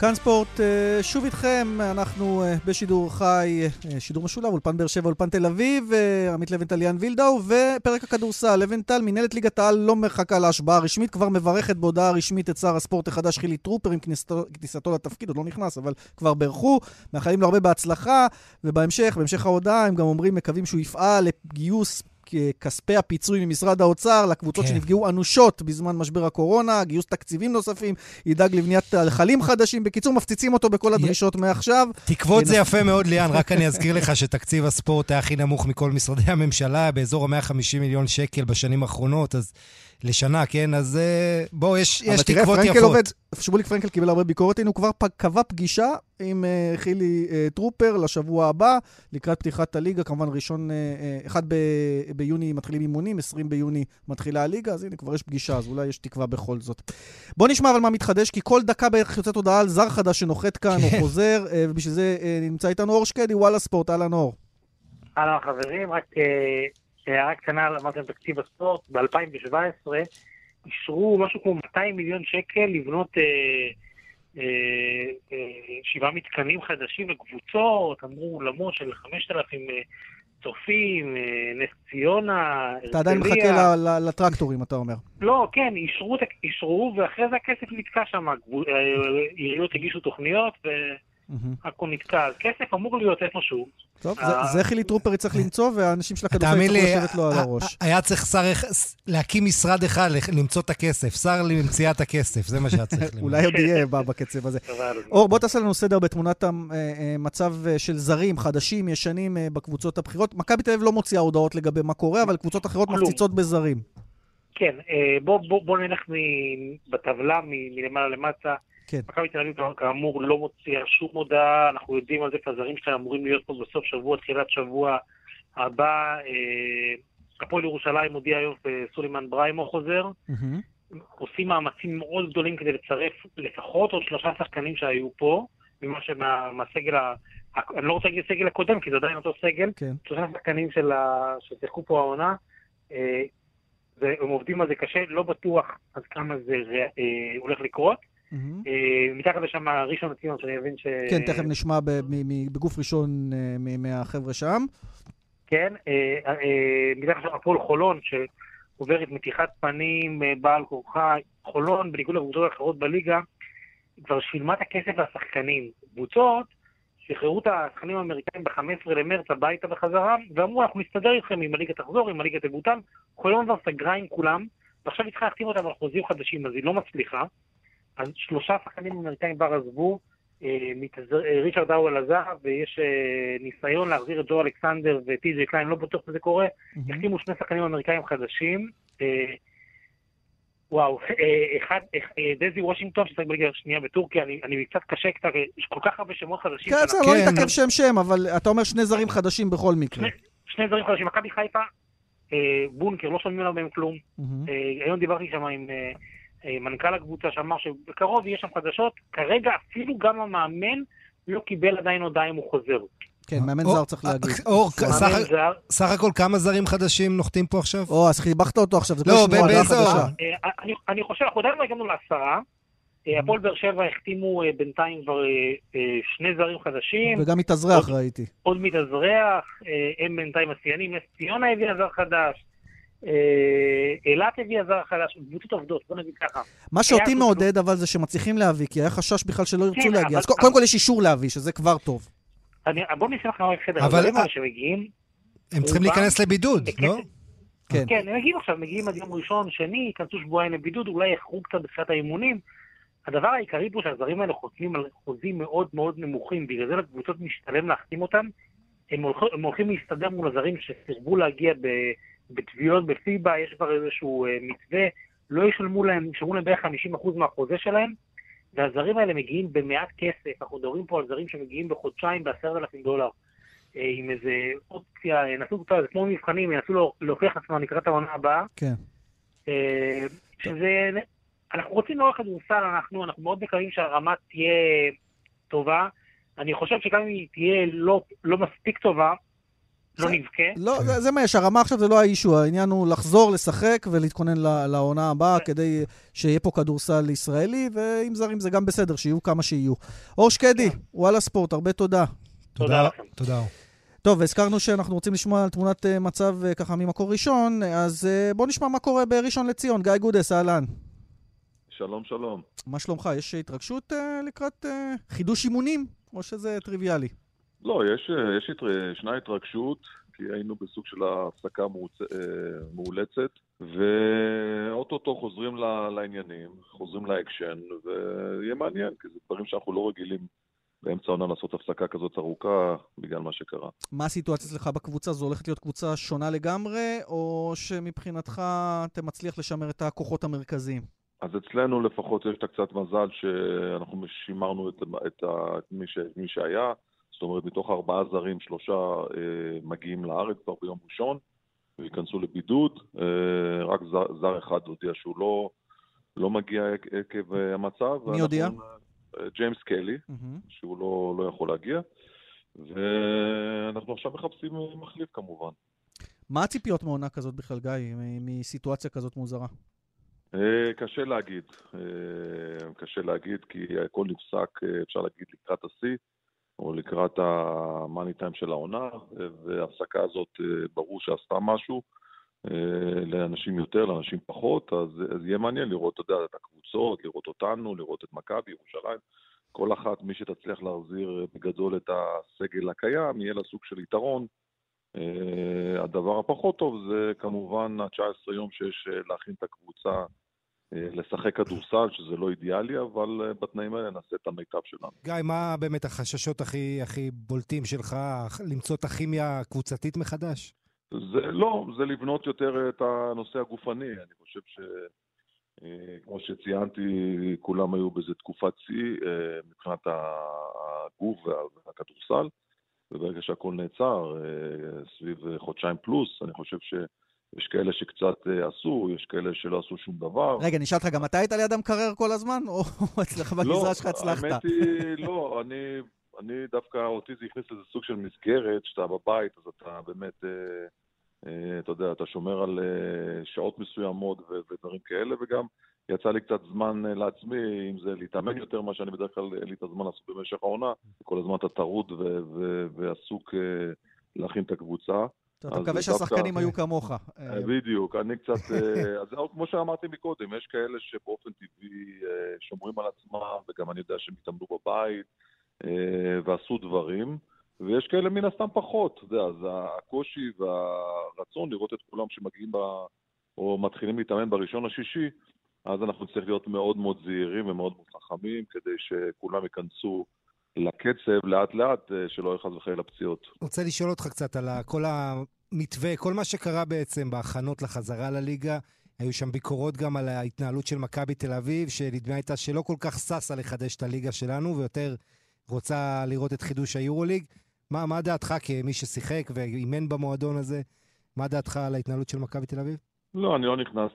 כאן ספורט, שוב איתכם, אנחנו בשידור חי, שידור משולב, אולפן באר שבע, אולפן תל אביב, עמית לווינטל, ליאן וילדאו, ופרק הכדורסל, לוינטל, מנהלת ליגת העל לא מחכה להשבעה הרשמית, כבר מברכת בהודעה רשמית את שר הספורט החדש חילי טרופר עם כניסתו, כניסתו לתפקיד, עוד לא נכנס, אבל כבר ברכו, מאחלים לו הרבה בהצלחה, ובהמשך, בהמשך ההודעה, הם גם אומרים, מקווים שהוא יפעל לגיוס כספי הפיצוי ממשרד האוצר לקבוצות כן. שנפגעו אנושות בזמן משבר הקורונה, גיוס תקציבים נוספים, ידאג לבניית חלים חדשים, בקיצור מפציצים אותו בכל הדרישות י... מעכשיו. תקוות זה נ... יפה מאוד ליאן, רק אני אזכיר לך שתקציב הספורט היה הכי נמוך מכל משרדי הממשלה, באזור ה-מאה וחמישים מיליון שקל בשנים האחרונות, אז לשנה, כן? אז בואו, יש תקוות יפות. שמוליק פרנקל קיבל הרבה ביקורת, הוא כבר קבע פגישה עם חילי טרופר לשבוע הבא, לקראת פתיחת הליגה, כמובן ראשון, אחד ביוני מתחילים אימונים, עשרים ביוני מתחילה הליגה, אז הנה כבר יש פגישה, אז אולי יש תקווה בכל זאת. בואו נשמע אבל מה מתחדש, כי כל דקה בערך יוצאת הודעה על זר חדש שנוחת כאן, הוא חוזר, ובשביל זה נמצא איתנו אור שקדי, וואלה ספורט, אהלן אור. אהלן חברים, רק הערה קטנה על תקציב הספורט, ב-אלפיים שבע עשרה אישרו משהו כמו מאתיים מיליון שקל לבנות שבעה מתקנים חדשים לקבוצות, אמרו אולמות של חמשת אלפים צופים, נס ציונה, הרצליה. אתה עדיין מחכה לטרקטורים, אתה אומר. לא, כן, אישרו, ואחרי זה הכסף נתקע שם, עיריות הגישו תוכניות, והכל נתקע. אז כסף אמור להיות איפשהו. טוב, זה חילי טרופר צריך למצוא, והאנשים של הכדורגל צריכים לשבת לו על הראש. היה צריך להקים משרד אחד, למצוא את הכסף, שר למציאת את הכסף, זה מה שהיה צריך למצוא. אולי עוד יהיה בקצב הזה. אור, בוא תעשה לנו סדר בתמונת המצב של זרים, חדשים, ישנים בקבוצות הבחירות. מכבי תל אביב לא מוציאה הודעות לגבי מה קורה, אבל קבוצות אחרות מפציצות בזרים. כן, בוא נלך בטבלה מלמעלה למטה. מכבי תל אביב כאמור לא מוציאה שום הודעה, אנחנו יודעים על זה כזרים שאתם אמורים להיות פה בסוף שבוע, תחילת שבוע הבא. הפועל ירושלים הודיע היום סולימן בריימו חוזר, עושים מאמצים מאוד גדולים כדי לצרף לפחות עוד שלושה שחקנים שהיו פה, ממה שמהסגל, אני לא רוצה להגיד סגל הקודם כי זה עדיין אותו סגל, שלושה שחקנים ששיחקו פה העונה, הם עובדים על זה קשה, לא בטוח עד כמה זה הולך לקרות. מתחת לשם הראשון לציון שאני אבין ש... כן, תכף נשמע בגוף ראשון מהחבר'ה שם. כן, מתחת לשם הפועל חולון שעוברת מתיחת פנים בעל כורחה. חולון בניגוד לקבוצות אחרות בליגה כבר שילמה את הכסף לשחקנים. קבוצות שחררו את השחקנים האמריקאים ב-חמישה עשר למרץ הביתה בחזרה ואמרו אנחנו נסתדר איתכם אם הליגה תחזור, אם הליגה תבוטל. חולון כבר סגרה עם כולם ועכשיו היא צריכה להחתים אותם על חוזים חדשים, אז היא לא מצליחה. אז שלושה שחקנים אמריקאים בר עזבו, ריצ'רד דאו אלעזר, ויש ניסיון להחזיר את ג'ו אלכסנדר וטי.ג'יי קליין, לא בטוח שזה קורה, החתימו שני שחקנים אמריקאים חדשים, וואו, אחד, דזי וושינגטון, שצריך בליגה השנייה בטורקיה, אני קצת קשה, יש כל כך הרבה שמות חדשים. כן, לא נתעכב שם שם, אבל אתה אומר שני זרים חדשים בכל מקרה. שני זרים חדשים, מכבי חיפה, בונקר, לא שומעים עליו מהם כלום. היום דיברתי שם עם... מנכ"ל הקבוצה שאמר שבקרוב יש שם חדשות, כרגע אפילו גם המאמן לא קיבל עדיין הודעה אם הוא חוזר. כן, מאמן זר צריך להגיד. אור, סך הכל כמה זרים חדשים נוחתים פה עכשיו? או, אז חיבכת אותו עכשיו, זה לא חדשה. אני חושב, אנחנו עדיין לא הגענו לעשרה, הפועל באר שבע החתימו בינתיים כבר שני זרים חדשים. וגם מתאזרח ראיתי. עוד מתאזרח, הם בינתיים הסיינים, יש ציונה הביאה זר חדש. אילת הביא הזר חדש, קבוצות עובדות, בוא נגיד ככה. מה שאותי מעודד אבל זה שמצליחים להביא, כי היה חשש בכלל שלא ירצו להגיע, אז קודם כל יש אישור להביא, שזה כבר טוב. בוא נשמח כמה חדר, אבל הם צריכים להיכנס לבידוד, לא? כן, הם מגיעים עכשיו, מגיעים עד יום ראשון, שני, כנסו שבועיים לבידוד, אולי יחרו קצת בצד האימונים. הדבר העיקרי פה שהזרים האלה חותמים על חוזים מאוד מאוד נמוכים, בגלל זה לקבוצות משתלם להחתים אותם, הם הולכים להסתדר מול הזרים שסרבו להגיע בתביעות, בפיבה, יש כבר איזשהו מתווה, לא ישלמו להם, ישלמו להם בערך חמישים אחוז מהחוזה שלהם, והזרים האלה מגיעים במעט כסף, אנחנו מדברים פה על זרים שמגיעים בחודשיים ב-עשרת אלפים דולר, עם איזה אופציה, נסו קצת, זה כמו מבחנים, נסו להוכיח עצמם לקראת העונה הבאה, כן. שזה, אנחנו רוצים לאורך הדורסל, אנחנו, אנחנו מאוד מקווים שהרמה תהיה טובה, אני חושב שגם אם היא תהיה לא, לא מספיק טובה, לא נבכה. לא, זה מה יש, הרמה עכשיו זה לא האישו, העניין הוא לחזור, לשחק ולהתכונן לעונה הבאה, כדי שיהיה פה כדורסל ישראלי, ואם זרים זה גם בסדר, שיהיו כמה שיהיו. אור שקדי, וואלה ספורט, הרבה תודה. תודה לכם. תודה. טוב, הזכרנו שאנחנו רוצים לשמוע על תמונת מצב ככה ממקור ראשון, אז בואו נשמע מה קורה בראשון לציון. גיא גודס, אהלן. שלום, שלום. מה שלומך? יש התרגשות לקראת חידוש אימונים, או שזה טריוויאלי? לא, יש, יש שני התרגשות, כי היינו בסוג של הפסקה מאולצת, ואוטוטו חוזרים לעניינים, חוזרים לאקשן, ויהיה מעניין, כי זה דברים שאנחנו לא רגילים באמצע עונה לעשות הפסקה כזאת ארוכה בגלל מה שקרה. מה הסיטואציה שלך בקבוצה? זו הולכת להיות קבוצה שונה לגמרי, או שמבחינתך אתה מצליח לשמר את הכוחות המרכזיים? אז אצלנו לפחות יש את קצת מזל שאנחנו שימרנו את, את מי, ש, מי שהיה, זאת אומרת מתוך ארבעה זרים שלושה מגיעים לארץ כבר ביום ראשון, ויכנסו לבידוד, רק זר, זר אחד הודיע שהוא לא, לא מגיע עקב המצב. מי הודיע? ג'יימס קלי, mm-hmm. שהוא לא, לא יכול להגיע, ואנחנו עכשיו מחפשים מחליף כמובן. מה הציפיות מעונה כזאת בכלל, גיא, מסיטואציה כזאת מוזרה? קשה להגיד, קשה להגיד, כי הכל נפסק, אפשר להגיד, לקראת השיא, או לקראת המאני טיים של העונה, וההפסקה הזאת ברור שעשתה משהו, לאנשים יותר, לאנשים פחות, אז, אז יהיה מעניין לראות, אתה יודע, את הקבוצות, לראות אותנו, לראות את מכבי, ירושלים, כל אחת, מי שתצליח להחזיר בגדול את הסגל הקיים, יהיה לה סוג של יתרון. Uh, הדבר הפחות טוב זה כמובן ה-תשע עשרה יום שיש uh, להכין את הקבוצה uh, לשחק כדורסל, שזה לא אידיאלי, אבל uh, בתנאים האלה נעשה את המיטב שלנו. גיא, מה באמת החששות הכי, הכי בולטים שלך, למצוא את הכימיה הקבוצתית מחדש? זה לא, זה לבנות יותר את הנושא הגופני. אני חושב שכמו שציינתי, כולם היו בזה תקופת צי מבחינת הגוף והכדורסל, וברגע שהכל נעצר סביב חודשיים פלוס, אני חושב שיש כאלה שקצת עשו, יש כאלה שלא עשו שום דבר. רגע, נשאלת לך, גם אתה היית לידם קרר כל הזמן, או אצלך בגזרה שלך הצלחת? האמת היא, לא, אני... אני דווקא, אותי זה הכניס לזה סוג של מסגרת, שאתה בבית, אז אתה באמת, אתה יודע, אתה שומר על שעות מסוימות ודברים כאלה, וגם יצא לי קצת זמן לעצמי, אם זה להתאמן יותר, מה שאני בדרך כלל אין לי את הזמן לעשות במשך העונה, כל הזמן אתה טרוד ועסוק להכין את הקבוצה. אתה מקווה שהשחקנים היו כמוך. בדיוק, אני קצת, אז כמו שאמרתי מקודם, יש כאלה שבאופן טבעי שומרים על עצמם, וגם אני יודע שהם התאמנו בבית, ועשו דברים, ויש כאלה מן הסתם פחות, אתה יודע, אז הקושי והרצון לראות את כולם שמגיעים או מתחילים להתאמן בראשון השישי, אז אנחנו צריכים להיות מאוד מאוד זהירים ומאוד מאוד חכמים, כדי שכולם ייכנסו לקצב לאט לאט, שלא יחז וחלילה פציעות. רוצה לשאול אותך קצת על כל המתווה, כל מה שקרה בעצם בהכנות לחזרה לליגה, היו שם ביקורות גם על ההתנהלות של מכבי תל אביב, שלדמה הייתה שלא כל כך ססה לחדש את הליגה שלנו, ויותר רוצה לראות את חידוש היורוליג. מה, מה דעתך כמי ששיחק ואימן במועדון הזה? מה דעתך על ההתנהלות של מכבי תל אביב? לא, אני לא נכנס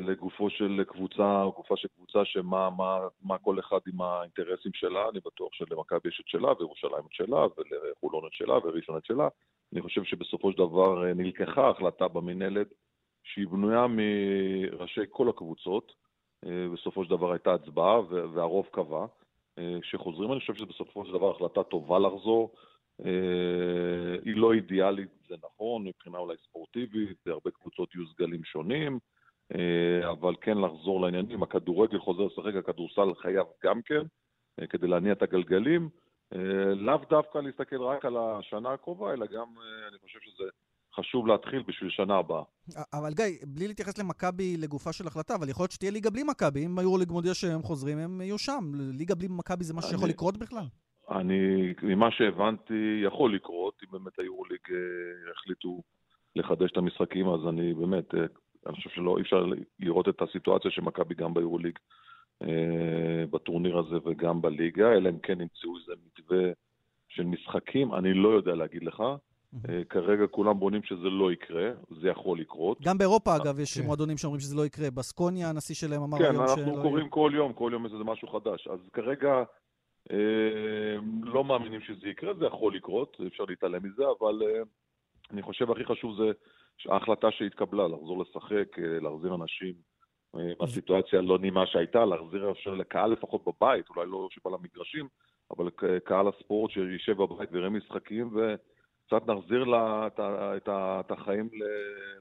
לגופו של קבוצה, או גופה של קבוצה, שמה, מה, מה כל אחד עם האינטרסים שלה. אני בטוח שלמכבי יש את שלה, וירושלים את שלה, ולחולון את שלה, וראשון את שלה. אני חושב שבסופו של דבר נלקחה החלטה במנהלת, שהיא בנויה מראשי כל הקבוצות. בסופו של דבר הייתה הצבעה, והרוב קבע. כשחוזרים, אני חושב שבסופו של דבר החלטה טובה לחזור, היא לא אידיאלית, זה נכון, מבחינה אולי ספורטיבית, הרבה קבוצות יהיו סגלים שונים, אבל כן לחזור לעניינים, הכדורגל חוזר לשחק, הכדורסל חייב גם כן, כדי להניע את הגלגלים, לאו דווקא להסתכל רק על השנה הקרובה, אלא גם, אני חושב שזה חשוב להתחיל בשביל שנה הבאה. אבל גיא, בלי להתייחס למכבי לגופה של החלטה, אבל יכול להיות שתהיה ליגה בלי מכבי, אם היו לגמודיה שהם חוזרים, הם יהיו שם. ליגה בלי מכבי זה משהו שיכול לקרות בכלל? אני, ממה שהבנתי, יכול לקרות, אם באמת היו ליג החליטו לחדש את המשחקים, אז אני באמת, אני חושב שלא, אי אפשר לראות את הסיטואציה שמכבי גם ביורו ליג, בטורניר הזה וגם בליגה, אלא אם כן נמצאו איזה מתווה של משחקים, אני לא יודע להגיד לך, כרגע כולם בונים שזה לא יקרה, זה יכול לקרות. גם באירופה אגב יש מועדונים שאומרים שזה לא יקרה, בסקוניה הנשיא שלהם אמר היום שלא יקרה. כן, אנחנו קוראים כל יום, כל יום זה משהו חדש, אז כרגע לא מאמינים שזה יקרה, זה יכול לקרות, אפשר להתעלם מזה, אבל אני חושב הכי חשוב זה ההחלטה שהתקבלה, לחזור לשחק, להחזיר אנשים, בסיטואציה לא נעימה שהייתה, להחזיר לקהל לפחות בבית, אולי לא שבא למגרשים, אבל קהל הספורט שישב בבית ויראה משחקים ו... קצת נחזיר לה, את, את, את החיים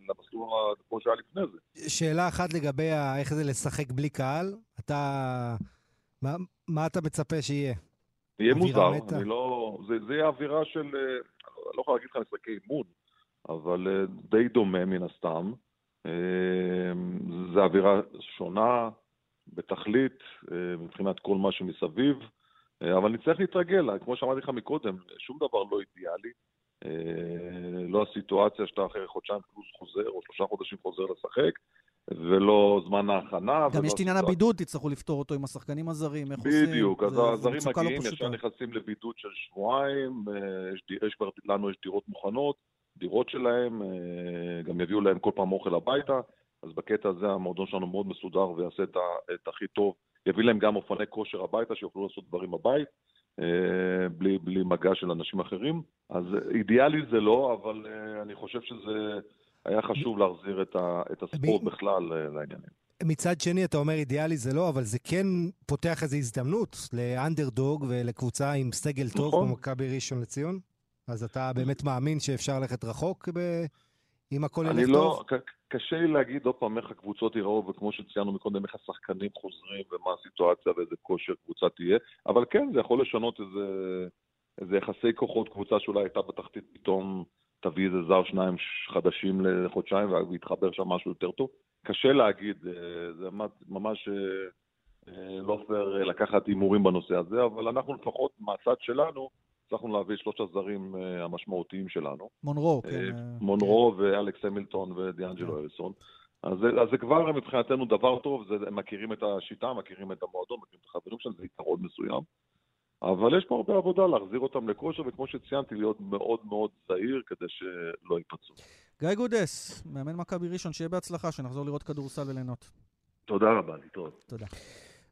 למסלול כמו שהיה לפני זה. שאלה אחת לגבי איך זה לשחק בלי קהל, אתה, מה, מה אתה מצפה שיהיה? יהיה מוזר, אני לא, זה, זה יהיה אווירה של, אני לא יכול להגיד לך משחקי אימון, אבל די דומה מן הסתם, זה אווירה שונה בתכלית מבחינת כל מה שמסביב, אבל נצטרך להתרגל, כמו שאמרתי לך מקודם, שום דבר לא אידיאלי, לא הסיטואציה שאתה אחרי חודשיים פלוס חוזר, או שלושה חודשים חוזר לשחק, ולא זמן ההכנה. גם יש עניין הבידוד, תצטרכו לפתור אותו עם השחקנים הזרים. בדיוק, אז הזרים מגיעים, ישר נכנסים לבידוד של שבועיים, לנו יש דירות מוכנות, דירות שלהם, גם יביאו להם כל פעם אוכל הביתה, אז בקטע הזה המועדון שלנו מאוד מסודר ויעשה את הכי טוב, יביא להם גם אופני כושר הביתה, שיוכלו לעשות דברים הבית, בלי, בלי מגע של אנשים אחרים. אז אידיאלי זה לא, אבל אני חושב שזה היה חשוב להחזיר את, ה, את הספורט בכלל לעניינים. מצד שני, אתה אומר אידיאלי זה לא, אבל זה כן פותח איזו הזדמנות לאנדרדוג ולקבוצה עם סגל טוב במכבי ראשון לציון. אז אתה באמת מאמין שאפשר ללכת רחוק ב... אם הכל ילך טוב? קשה לי להגיד עוד פעם איך הקבוצות ייראו, וכמו שציינו מקודם, איך השחקנים חוזרים, ומה הסיטואציה ואיזה כושר קבוצה תהיה, אבל כן, זה יכול לשנות איזה, איזה יחסי כוחות, קבוצה שאולי הייתה בתחתית, פתאום תביא איזה זר שניים חדשים לחודשיים, והתחבר שם משהו יותר טוב. קשה להגיד, זה ממש לא פייר לקחת אימורים בנושא הזה, אבל אנחנו לפחות מהצד שלנו, הצלחנו להביא שלושה זרים המשמעותיים שלנו. מונרו, כן. מונרו ואלכס המילטון ודיאנג'לו אריסון. אז זה כבר מבחינתנו דבר טוב, הם מכירים את השיטה, מכירים את המועדון, מכירים את החברים שלנו, זה יתרון מסוים. אבל יש פה הרבה עבודה להחזיר אותם לכושר, וכמו שציינתי, להיות מאוד מאוד זהיר כדי שלא ייפצעו. גיא גודס, מאמן מכבי ראשון, שיהיה בהצלחה, שנחזור לראות כדורסל וליהנות. תודה רבה, להתראות. תודה.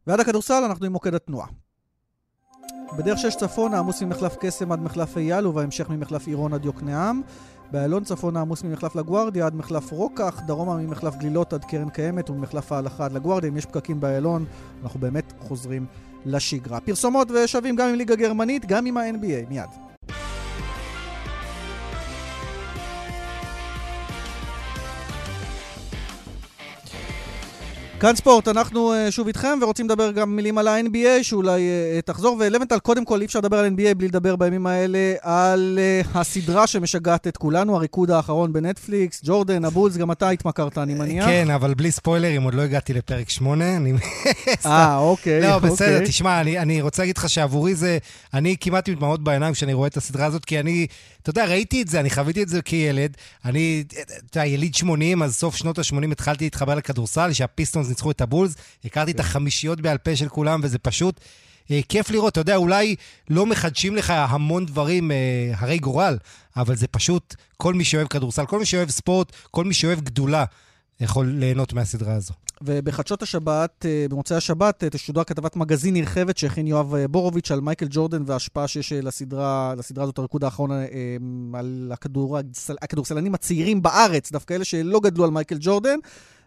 ועד הכדורסל אנחנו עם מוקד התנועה. בדרך שש צפון העמוס ממחלף קסם עד מחלף אייל ובהמשך ממחלף עירון עד יוקנעם. באלון צפון העמוס ממחלף לגוארדיה עד מחלף רוקח, דרומה ממחלף גלילות עד קרן קיימת וממחלף ההלכה עד לגוארדיה. אם יש פקקים באלון, אנחנו באמת חוזרים לשגרה. פרסומות ושווים גם עם ליגה גרמנית, גם עם ה-אן בי איי. מיד. כאן ספורט, אנחנו שוב איתכם ורוצים לדבר גם מילים על ה-אן בי איי שאולי תחזור, ולוונטל, קודם כל אי אפשר לדבר על אן בי איי בלי לדבר בימים האלה על הסדרה שמשגעת את כולנו, הריקוד האחרון בנטפליקס, ג'ורדן, הבולס, גם אתה התמכרת, אני מניח. כן, אבל בלי ספוילרים, עוד לא הגעתי לפרק שמונה, אני... אה, אוקיי. לא, בסדר, תשמע, אני רוצה להגיד לך שעבורי זה, אני כמעט מתמאות בעיניים כשאני רואה את הסדרה הזאת, כי אני, אתה יודע, ראיתי את זה, אני חוויתי את זה כילד, אני, אתה יליד שמונים, אז סוף שנות ה-שמונים התחלתי להתחבר לכדורסל, שהפיסטון ניצחו את הבולס, הכרתי את החמישיות בעל פה של כולם, וזה פשוט כיף לראות, אתה יודע, אולי לא מחדשים לך המון דברים, הרי גורל, אבל זה פשוט, כל מי שאוהב כדורסל, כל מי שאוהב ספורט, כל מי שאוהב גדולה, יכול ליהנות מהסדרה הזו. ובחדשות השבת, במוצאי השבת, תשודר כתבת מגזין נרחבת שהכין יואב בורוביץ' על מייקל ג'ורדן וההשפעה שיש לסדרה, לסדרה הזאת, הריקוד האחרון על הכדורסלנים הצעירים בארץ, דווקא אלה שלא גדלו על מייקל ג'ורדן,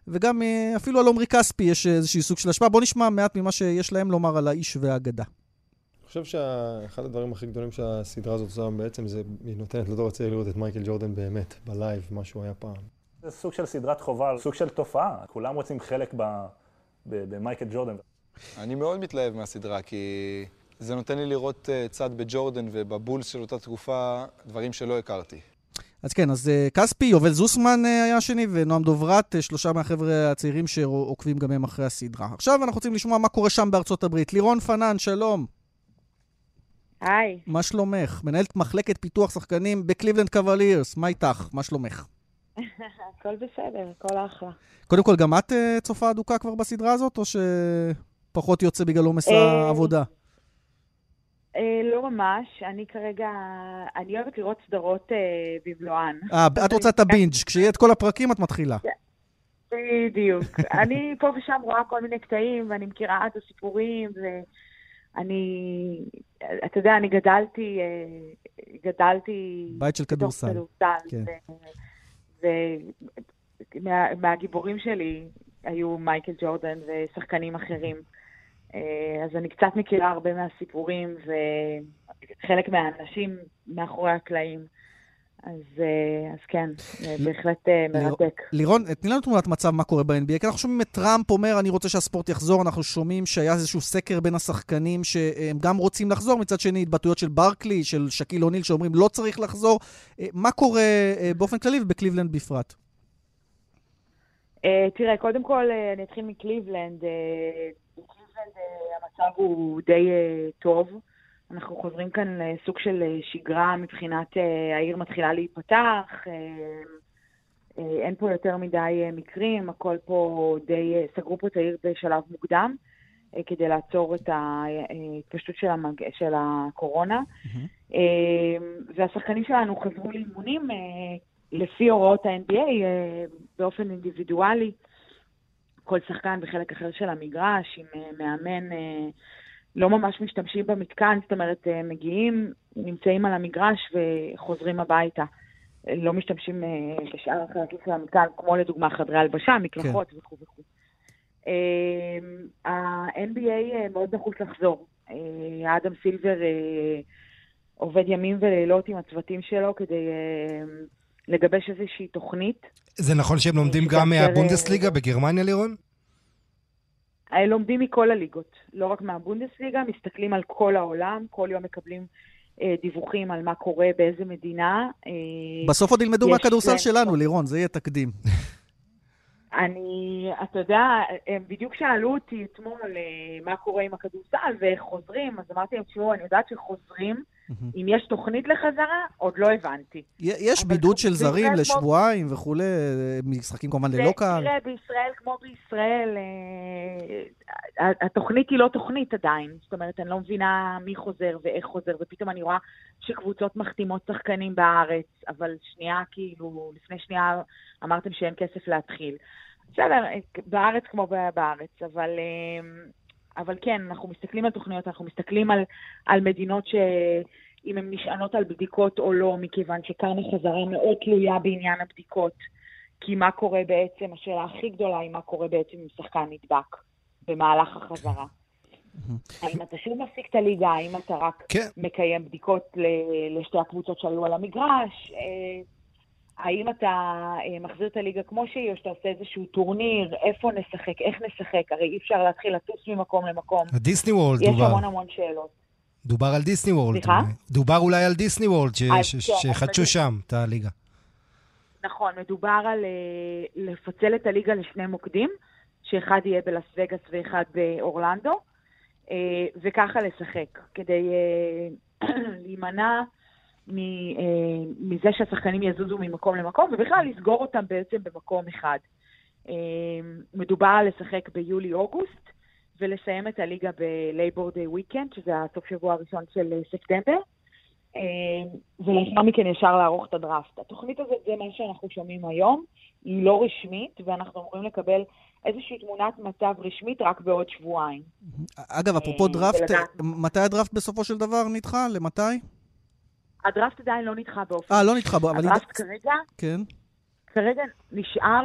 וגם אפילו על עומרי כספי יש איזשהו סוג של השפעה. בוא נשמע מעט ממה שיש להם לומר על האיש והאגדה. אני חושב שאחד הדברים הכי גדולים שהסדרה הזאת עושה בעצם זה היא נותנת לדור הצעיר לראות את מייקל ג'ורדן באמת, בלייב, מה שהוא היה פעם. זה סוג של סדרת חובה, סוג של תופעה. כולם רוצים חלק במייקל ג'ורדן. אני מאוד מתלהב מהסדרה, כי זה נותן לי לראות צד בג'ורדן ובבולס של אותה תקופה, דברים שלא הכרתי. אז כן, אז כספי, יובל זוסמן היה שני, ונועם דוברת, שלושה מהחבר'ה הצעירים שעוקבים גם הם אחרי הסדרה. עכשיו אנחנו רוצים לשמוע מה קורה שם בארצות הברית. לירון פנן, שלום. היי. מה שלומך? מנהלת מחלקת פיתוח שחקנים בקליבלנד קוולירס. מה איתך? מה שלומך? הכל בסדר, הכל אחלה. קודם כל, גם את צופה אדוקה כבר בסדרה הזאת, או שפחות יוצא בגלל עומס העבודה? לא ממש, אני כרגע, אני אוהבת לראות סדרות במלואן. אה, את רוצה את הבינג', כשיהיה את כל הפרקים את מתחילה. בדיוק, אני פה ושם רואה כל מיני קטעים, ואני מכירה את הסיפורים, ואני, אתה יודע, אני גדלתי, גדלתי... בית של כדורסל. ומהגיבורים שלי היו מייקל ג'ורדן ושחקנים אחרים. אז אני קצת מכירה הרבה מהסיפורים וחלק מהאנשים מאחורי הקלעים. אז, אז כן, בהחלט מרתק. לירון, תני לנו תמונת מצב מה קורה ב-אן בי איי, כי אנחנו שומעים את טראמפ אומר, אני רוצה שהספורט יחזור, אנחנו שומעים שהיה איזשהו סקר בין השחקנים שהם גם רוצים לחזור, מצד שני, התבטאויות של ברקלי, של שקיל אוניל, שאומרים לא צריך לחזור. מה קורה באופן כללי ובקליבלנד בפרט? תראה, קודם כל אני אתחיל מקליבלנד, המצב הוא די טוב, אנחנו חוזרים כאן לסוג של שגרה מבחינת העיר מתחילה להיפתח, אין פה יותר מדי מקרים, הכל פה די, סגרו פה את העיר בשלב מוקדם, כדי לעצור את ההתפשטות של, המג... של הקורונה. Mm-hmm. והשחקנים שלנו חזרו לאימונים לפי הוראות ה-אן בי איי באופן אינדיבידואלי. כל שחקן בחלק אחר של המגרש, עם מאמן, לא ממש משתמשים במתקן, זאת אומרת, מגיעים, נמצאים על המגרש וחוזרים הביתה. לא משתמשים בשאר החלקים של המתקן, כמו לדוגמה חדרי הלבשה, מקלחות כן. וכו' וכו'. ה-אן בי איי מאוד נחוץ לחזור. האדם סילבר עובד ימים ולילות עם הצוותים שלו כדי לגבש איזושהי תוכנית. זה נכון שהם לומדים גם מהבונדסליגה בגרמניה, לירון? לומדים מכל הליגות, לא רק מהבונדסליגה, מסתכלים על כל העולם, כל יום מקבלים דיווחים על מה קורה, באיזה מדינה. בסוף עוד ילמדו מהכדורסל שלנו, לירון, זה יהיה תקדים. אני, אתה יודע, הם בדיוק שאלו אותי אתמול מה קורה עם הכדורסל וחוזרים, אז אמרתי להם, תשמעו, אני יודעת שחוזרים, אם יש תוכנית לחזרה, עוד לא הבנתי. יש בידוד של זרים לשבועיים וכולי, משחקים כמובן ללא קהל. תראה, בישראל, כמו בישראל, התוכנית היא לא תוכנית עדיין, זאת אומרת, אני לא מבינה מי חוזר ואיך חוזר, ופתאום אני רואה שקבוצות מחתימות שחקנים בארץ, אבל שנייה, כאילו, לפני שנייה אמרתם שאין כסף להתחיל. בסדר, בארץ כמו בארץ, אבל... אבל כן, אנחנו מסתכלים על תוכניות, אנחנו מסתכלים על, על מדינות שאם הן נשענות על בדיקות או לא, מכיוון שכאן החזרה מאוד תלויה בעניין הבדיקות, כי מה קורה בעצם, השאלה הכי גדולה היא מה קורה בעצם עם שחקן נדבק במהלך החזרה. האם אתה שוב מפסיק את הליגה, האם אתה רק כן. מקיים בדיקות לשתי הקבוצות שהיו על המגרש, האם אתה מחזיר את הליגה כמו שהיא, או שאתה עושה איזשהו טורניר, איפה נשחק, איך נשחק, הרי אי אפשר להתחיל לטוס ממקום למקום. הדיסני וורלד דובר. יש המון המון שאלות. דובר על דיסני וורלד. סליחה? דובר אולי על דיסני וורלד, שחדשו שם את הליגה. נכון, מדובר על לפצל את הליגה לשני מוקדים, שאחד יהיה בלס וגאס ואחד באורלנדו, וככה לשחק, כדי להימנע... מזה שהשחקנים יזוזו ממקום למקום, ובכלל לסגור אותם בעצם במקום אחד. מדובר לשחק ביולי-אוגוסט, ולסיים את הליגה בלייבור דיי וויקנד, שזה הסוף שבוע הראשון של ספטמבר, ולאחר מכן ישר לערוך את הדראפט. התוכנית הזאת זה מה שאנחנו שומעים היום, היא לא רשמית, ואנחנו אמורים לקבל איזושהי תמונת מצב רשמית רק בעוד שבועיים. אגב, אפרופו דראפט, מתי הדראפט בסופו של דבר נדחה? למתי? הדראפט עדיין לא נדחה באופן. אה, לא נדחה, אבל... הדראפט כרגע, כן. כרגע נשאר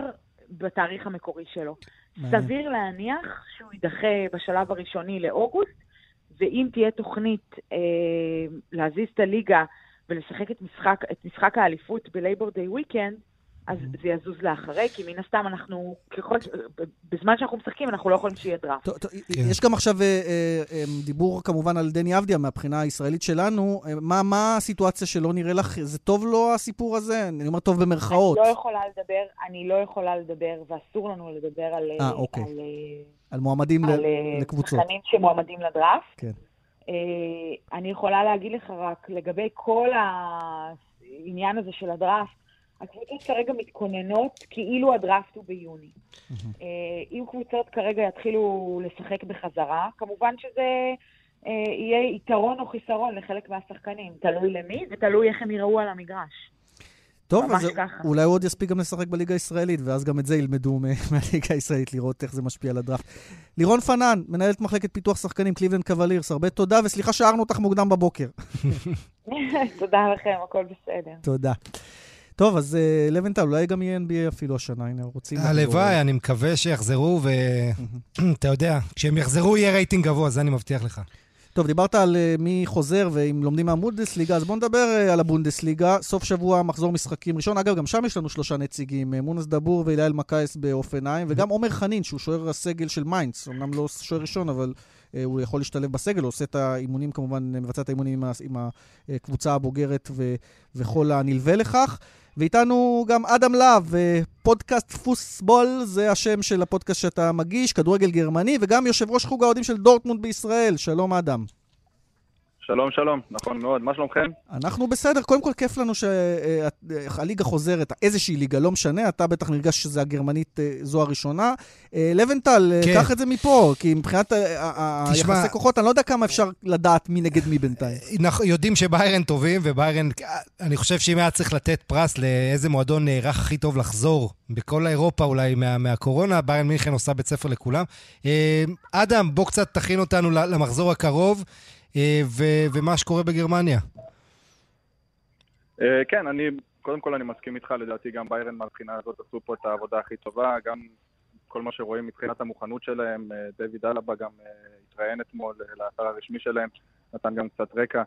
בתאריך המקורי שלו. סביר להניח שהוא יידחה בשלב הראשוני לאוגוסט, ואם תהיה תוכנית אה, להזיז את הליגה ולשחק את משחק, את משחק האליפות בלייבור דיי וויקנד, אז זה יזוז לאחרי, כי מן הסתם אנחנו, בזמן שאנחנו משחקים, אנחנו לא יכולים שיהיה דראפט. יש גם עכשיו דיבור כמובן על דני אבדיה, מהבחינה הישראלית שלנו. מה הסיטואציה שלא נראה לך? זה טוב לא הסיפור הזה? אני אומר טוב במרכאות. אני לא יכולה לדבר, אני לא יכולה לדבר, ואסור לנו לדבר על מועמדים לקבוצות. על שחקנים שמועמדים לדראפט. אני יכולה להגיד לך רק, לגבי כל העניין הזה של הדראפט, הקבוצות כרגע מתכוננות כאילו הדראפט הוא ביוני. אם קבוצות כרגע יתחילו לשחק בחזרה, כמובן שזה יהיה יתרון או חיסרון לחלק מהשחקנים. תלוי למי, ותלוי איך הם יראו על המגרש. טוב, אז אולי הוא עוד יספיק גם לשחק בליגה הישראלית, ואז גם את זה ילמדו מהליגה הישראלית, לראות איך זה משפיע על הדראפט. לירון פנן, מנהלת מחלקת פיתוח שחקנים, קליבלנד קוואלירס, הרבה תודה, וסליחה שארנו אותך מוקדם בבוקר. תודה לכם, הכל בסדר. תודה. טוב, אז לוינטל, אולי גם יהיה אן בי איי אפילו השנה, הנה, רוצים... הלוואי, אני מקווה שיחזרו, ואתה יודע, כשהם יחזרו יהיה רייטינג גבוה, זה אני מבטיח לך. טוב, דיברת על מי חוזר, ואם לומדים מהבונדסליגה, אז בואו נדבר על הבונדסליגה, סוף שבוע מחזור משחקים ראשון, אגב, גם שם יש לנו שלושה נציגים, מונס דבור ואיליאל מקייס באופניים, וגם עומר חנין, שהוא שוער הסגל של מיינץ, אמנם לא שוער ראשון, אבל... הוא יכול להשתלב בסגל, הוא עושה את האימונים, כמובן מבצע את האימונים עם הקבוצה הבוגרת ו- וכל הנלווה לכך. ואיתנו גם אדם לב, פודקאסט פוסבול, זה השם של הפודקאסט שאתה מגיש, כדורגל גרמני, וגם יושב ראש חוג האוהדים של דורטמונד בישראל. שלום אדם. שלום, שלום. נכון מאוד. מה שלומכם? אנחנו בסדר. קודם כל כיף לנו שהליגה חוזרת, איזושהי ליגה, לא משנה. אתה בטח נרגש שזה הגרמנית זו הראשונה. לוינטל, קח את זה מפה, כי מבחינת היחסי כוחות, אני לא יודע כמה אפשר לדעת מי נגד מי בינתיים. יודעים שביירן טובים, וביירן, אני חושב שאם היה צריך לתת פרס לאיזה מועדון נערך הכי טוב לחזור, בכל אירופה אולי מהקורונה, ביירן מינכן עושה בית ספר לכולם. אדם, בוא קצת תכין אותנו למחזור הקרוב. ו- ומה שקורה בגרמניה? כן, אני, קודם כל אני מסכים איתך, לדעתי גם ביירן מהבחינה הזאת עשו פה את העבודה הכי טובה, גם כל מה שרואים מבחינת המוכנות שלהם, דויד אלבה גם התראיין אתמול לאתר הרשמי שלהם, נתן גם קצת רקע,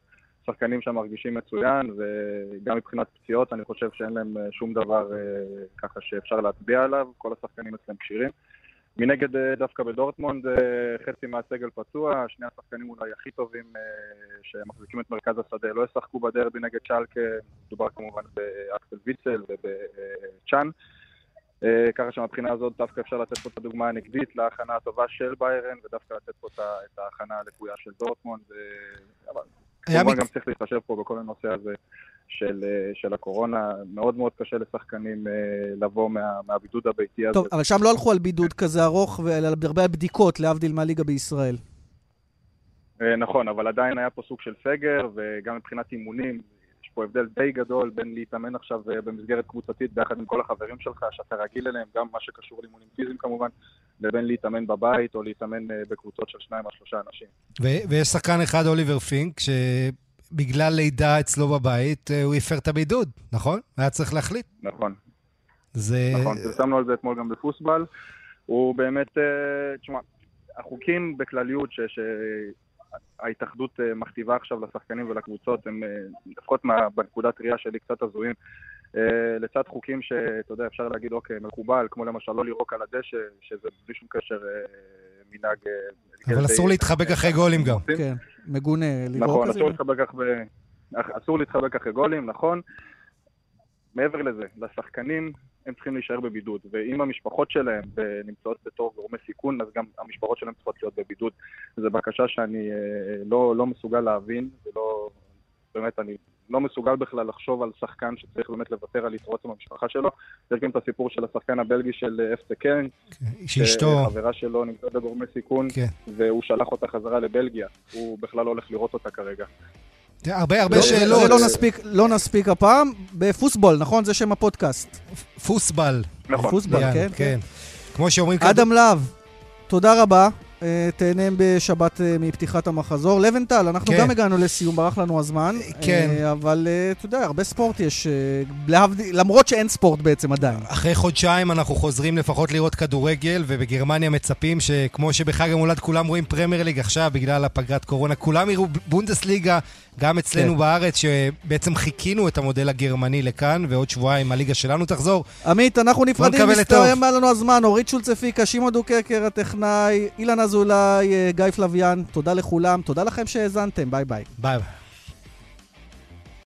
שחקנים שם מרגישים מצוין, וגם מבחינת פציעות אני חושב שאין להם שום דבר ככה שאפשר להצביע עליו, כל השחקנים אצלם כשירים. מנגד דווקא בדורטמונד, חצי מהסגל פצוע, שני השחקנים אולי הכי טובים שמחזיקים את מרכז השדה, לא ישחקו בדרבי נגד צ'לקה, מדובר כמובן באקסל ויצל ובצ'אן, ככה שמבחינה הזאת דווקא אפשר לתת פה את הדוגמה הנגדית להכנה הטובה של ביירן, ודווקא לתת פה את ההכנה הלקויה של דורטמונד, אבל כמובן גם צריך להתחשב פה בכל הנושא הזה של, של הקורונה, מאוד מאוד קשה לשחקנים לבוא מה, מהבידוד הביתי הזה. טוב, אבל שם לא הלכו על בידוד כזה ארוך, אלא הרבה בדיקות, להבדיל מהליגה בישראל. נכון, אבל עדיין היה פה סוג של סגר, וגם מבחינת אימונים, יש פה הבדל די גדול בין להתאמן עכשיו במסגרת קבוצתית, ביחד עם כל החברים שלך, שאתה רגיל אליהם, גם מה שקשור לאימונים פיזיים כמובן, לבין להתאמן בבית, או להתאמן בקבוצות של שניים או שלושה אנשים. ו- ויש שחקן אחד, אוליבר פינק, ש... בגלל לידה אצלו בבית, הוא יפר את הבידוד, נכון? היה צריך להחליט. נכון. זה... נכון, שמנו על זה אתמול גם בפוסבל. הוא באמת, תשמע, החוקים בכלליות ש... שההתאחדות מכתיבה עכשיו לשחקנים ולקבוצות, הם לפחות בנקודת ראייה שלי קצת הזויים, לצד חוקים שאתה יודע, אפשר להגיד, אוקיי, מקובל, כמו למשל לא לירוק על הדשא, שזה בלי שום קשר מנהג... אבל אסור להתחבק אחרי גולים גם. כן, מגונה. נכון, אסור להתחבק אחרי גולים, נכון. מעבר לזה, לשחקנים הם צריכים להישאר בבידוד, ואם המשפחות שלהם נמצאות בתור גורמי סיכון, אז גם המשפחות שלהם צריכות להיות בבידוד. זו בקשה שאני לא מסוגל להבין, ולא, באמת, אני... לא מסוגל בכלל לחשוב על שחקן שצריך באמת לוותר על יתרוץ עם המשפחה שלו. יש גם את הסיפור של השחקן הבלגי של אף סקרן, שחברה שלו נמצאת בגורמי סיכון, והוא שלח אותה חזרה לבלגיה. הוא בכלל לא הולך לראות אותה כרגע. הרבה הרבה שאלות. לא נספיק הפעם. בפוסבול, נכון? זה שם הפודקאסט. פוסבל. נכון. פוסבל, כן. כמו שאומרים... אדם לב, תודה רבה. תהנם בשבת מפתיחת המחזור. לוינטל, אנחנו גם הגענו לסיום, ברח לנו הזמן. אבל אתה יודע, הרבה ספורט יש, למרות שאין ספורט בעצם עדיין. אחרי חודשיים אנחנו חוזרים לפחות לראות כדורגל, ובגרמניה מצפים שכמו שבחג המולד כולם רואים פרמייר ליג עכשיו, בגלל הפגרת קורונה, כולם יראו בונדסליגה, גם אצלנו בארץ, שבעצם חיכינו את המודל הגרמני לכאן, ועוד שבועיים הליגה שלנו תחזור. עמית, אנחנו נפרדים, מסתיים עלינו הזמן. אורית שולצפיקה, שימו דוקקר, הטכנאי, אילן אזולאי, גיא פלוויאן, תודה לכולם, תודה לכם שהאזנתם, ביי ביי. ביי ביי.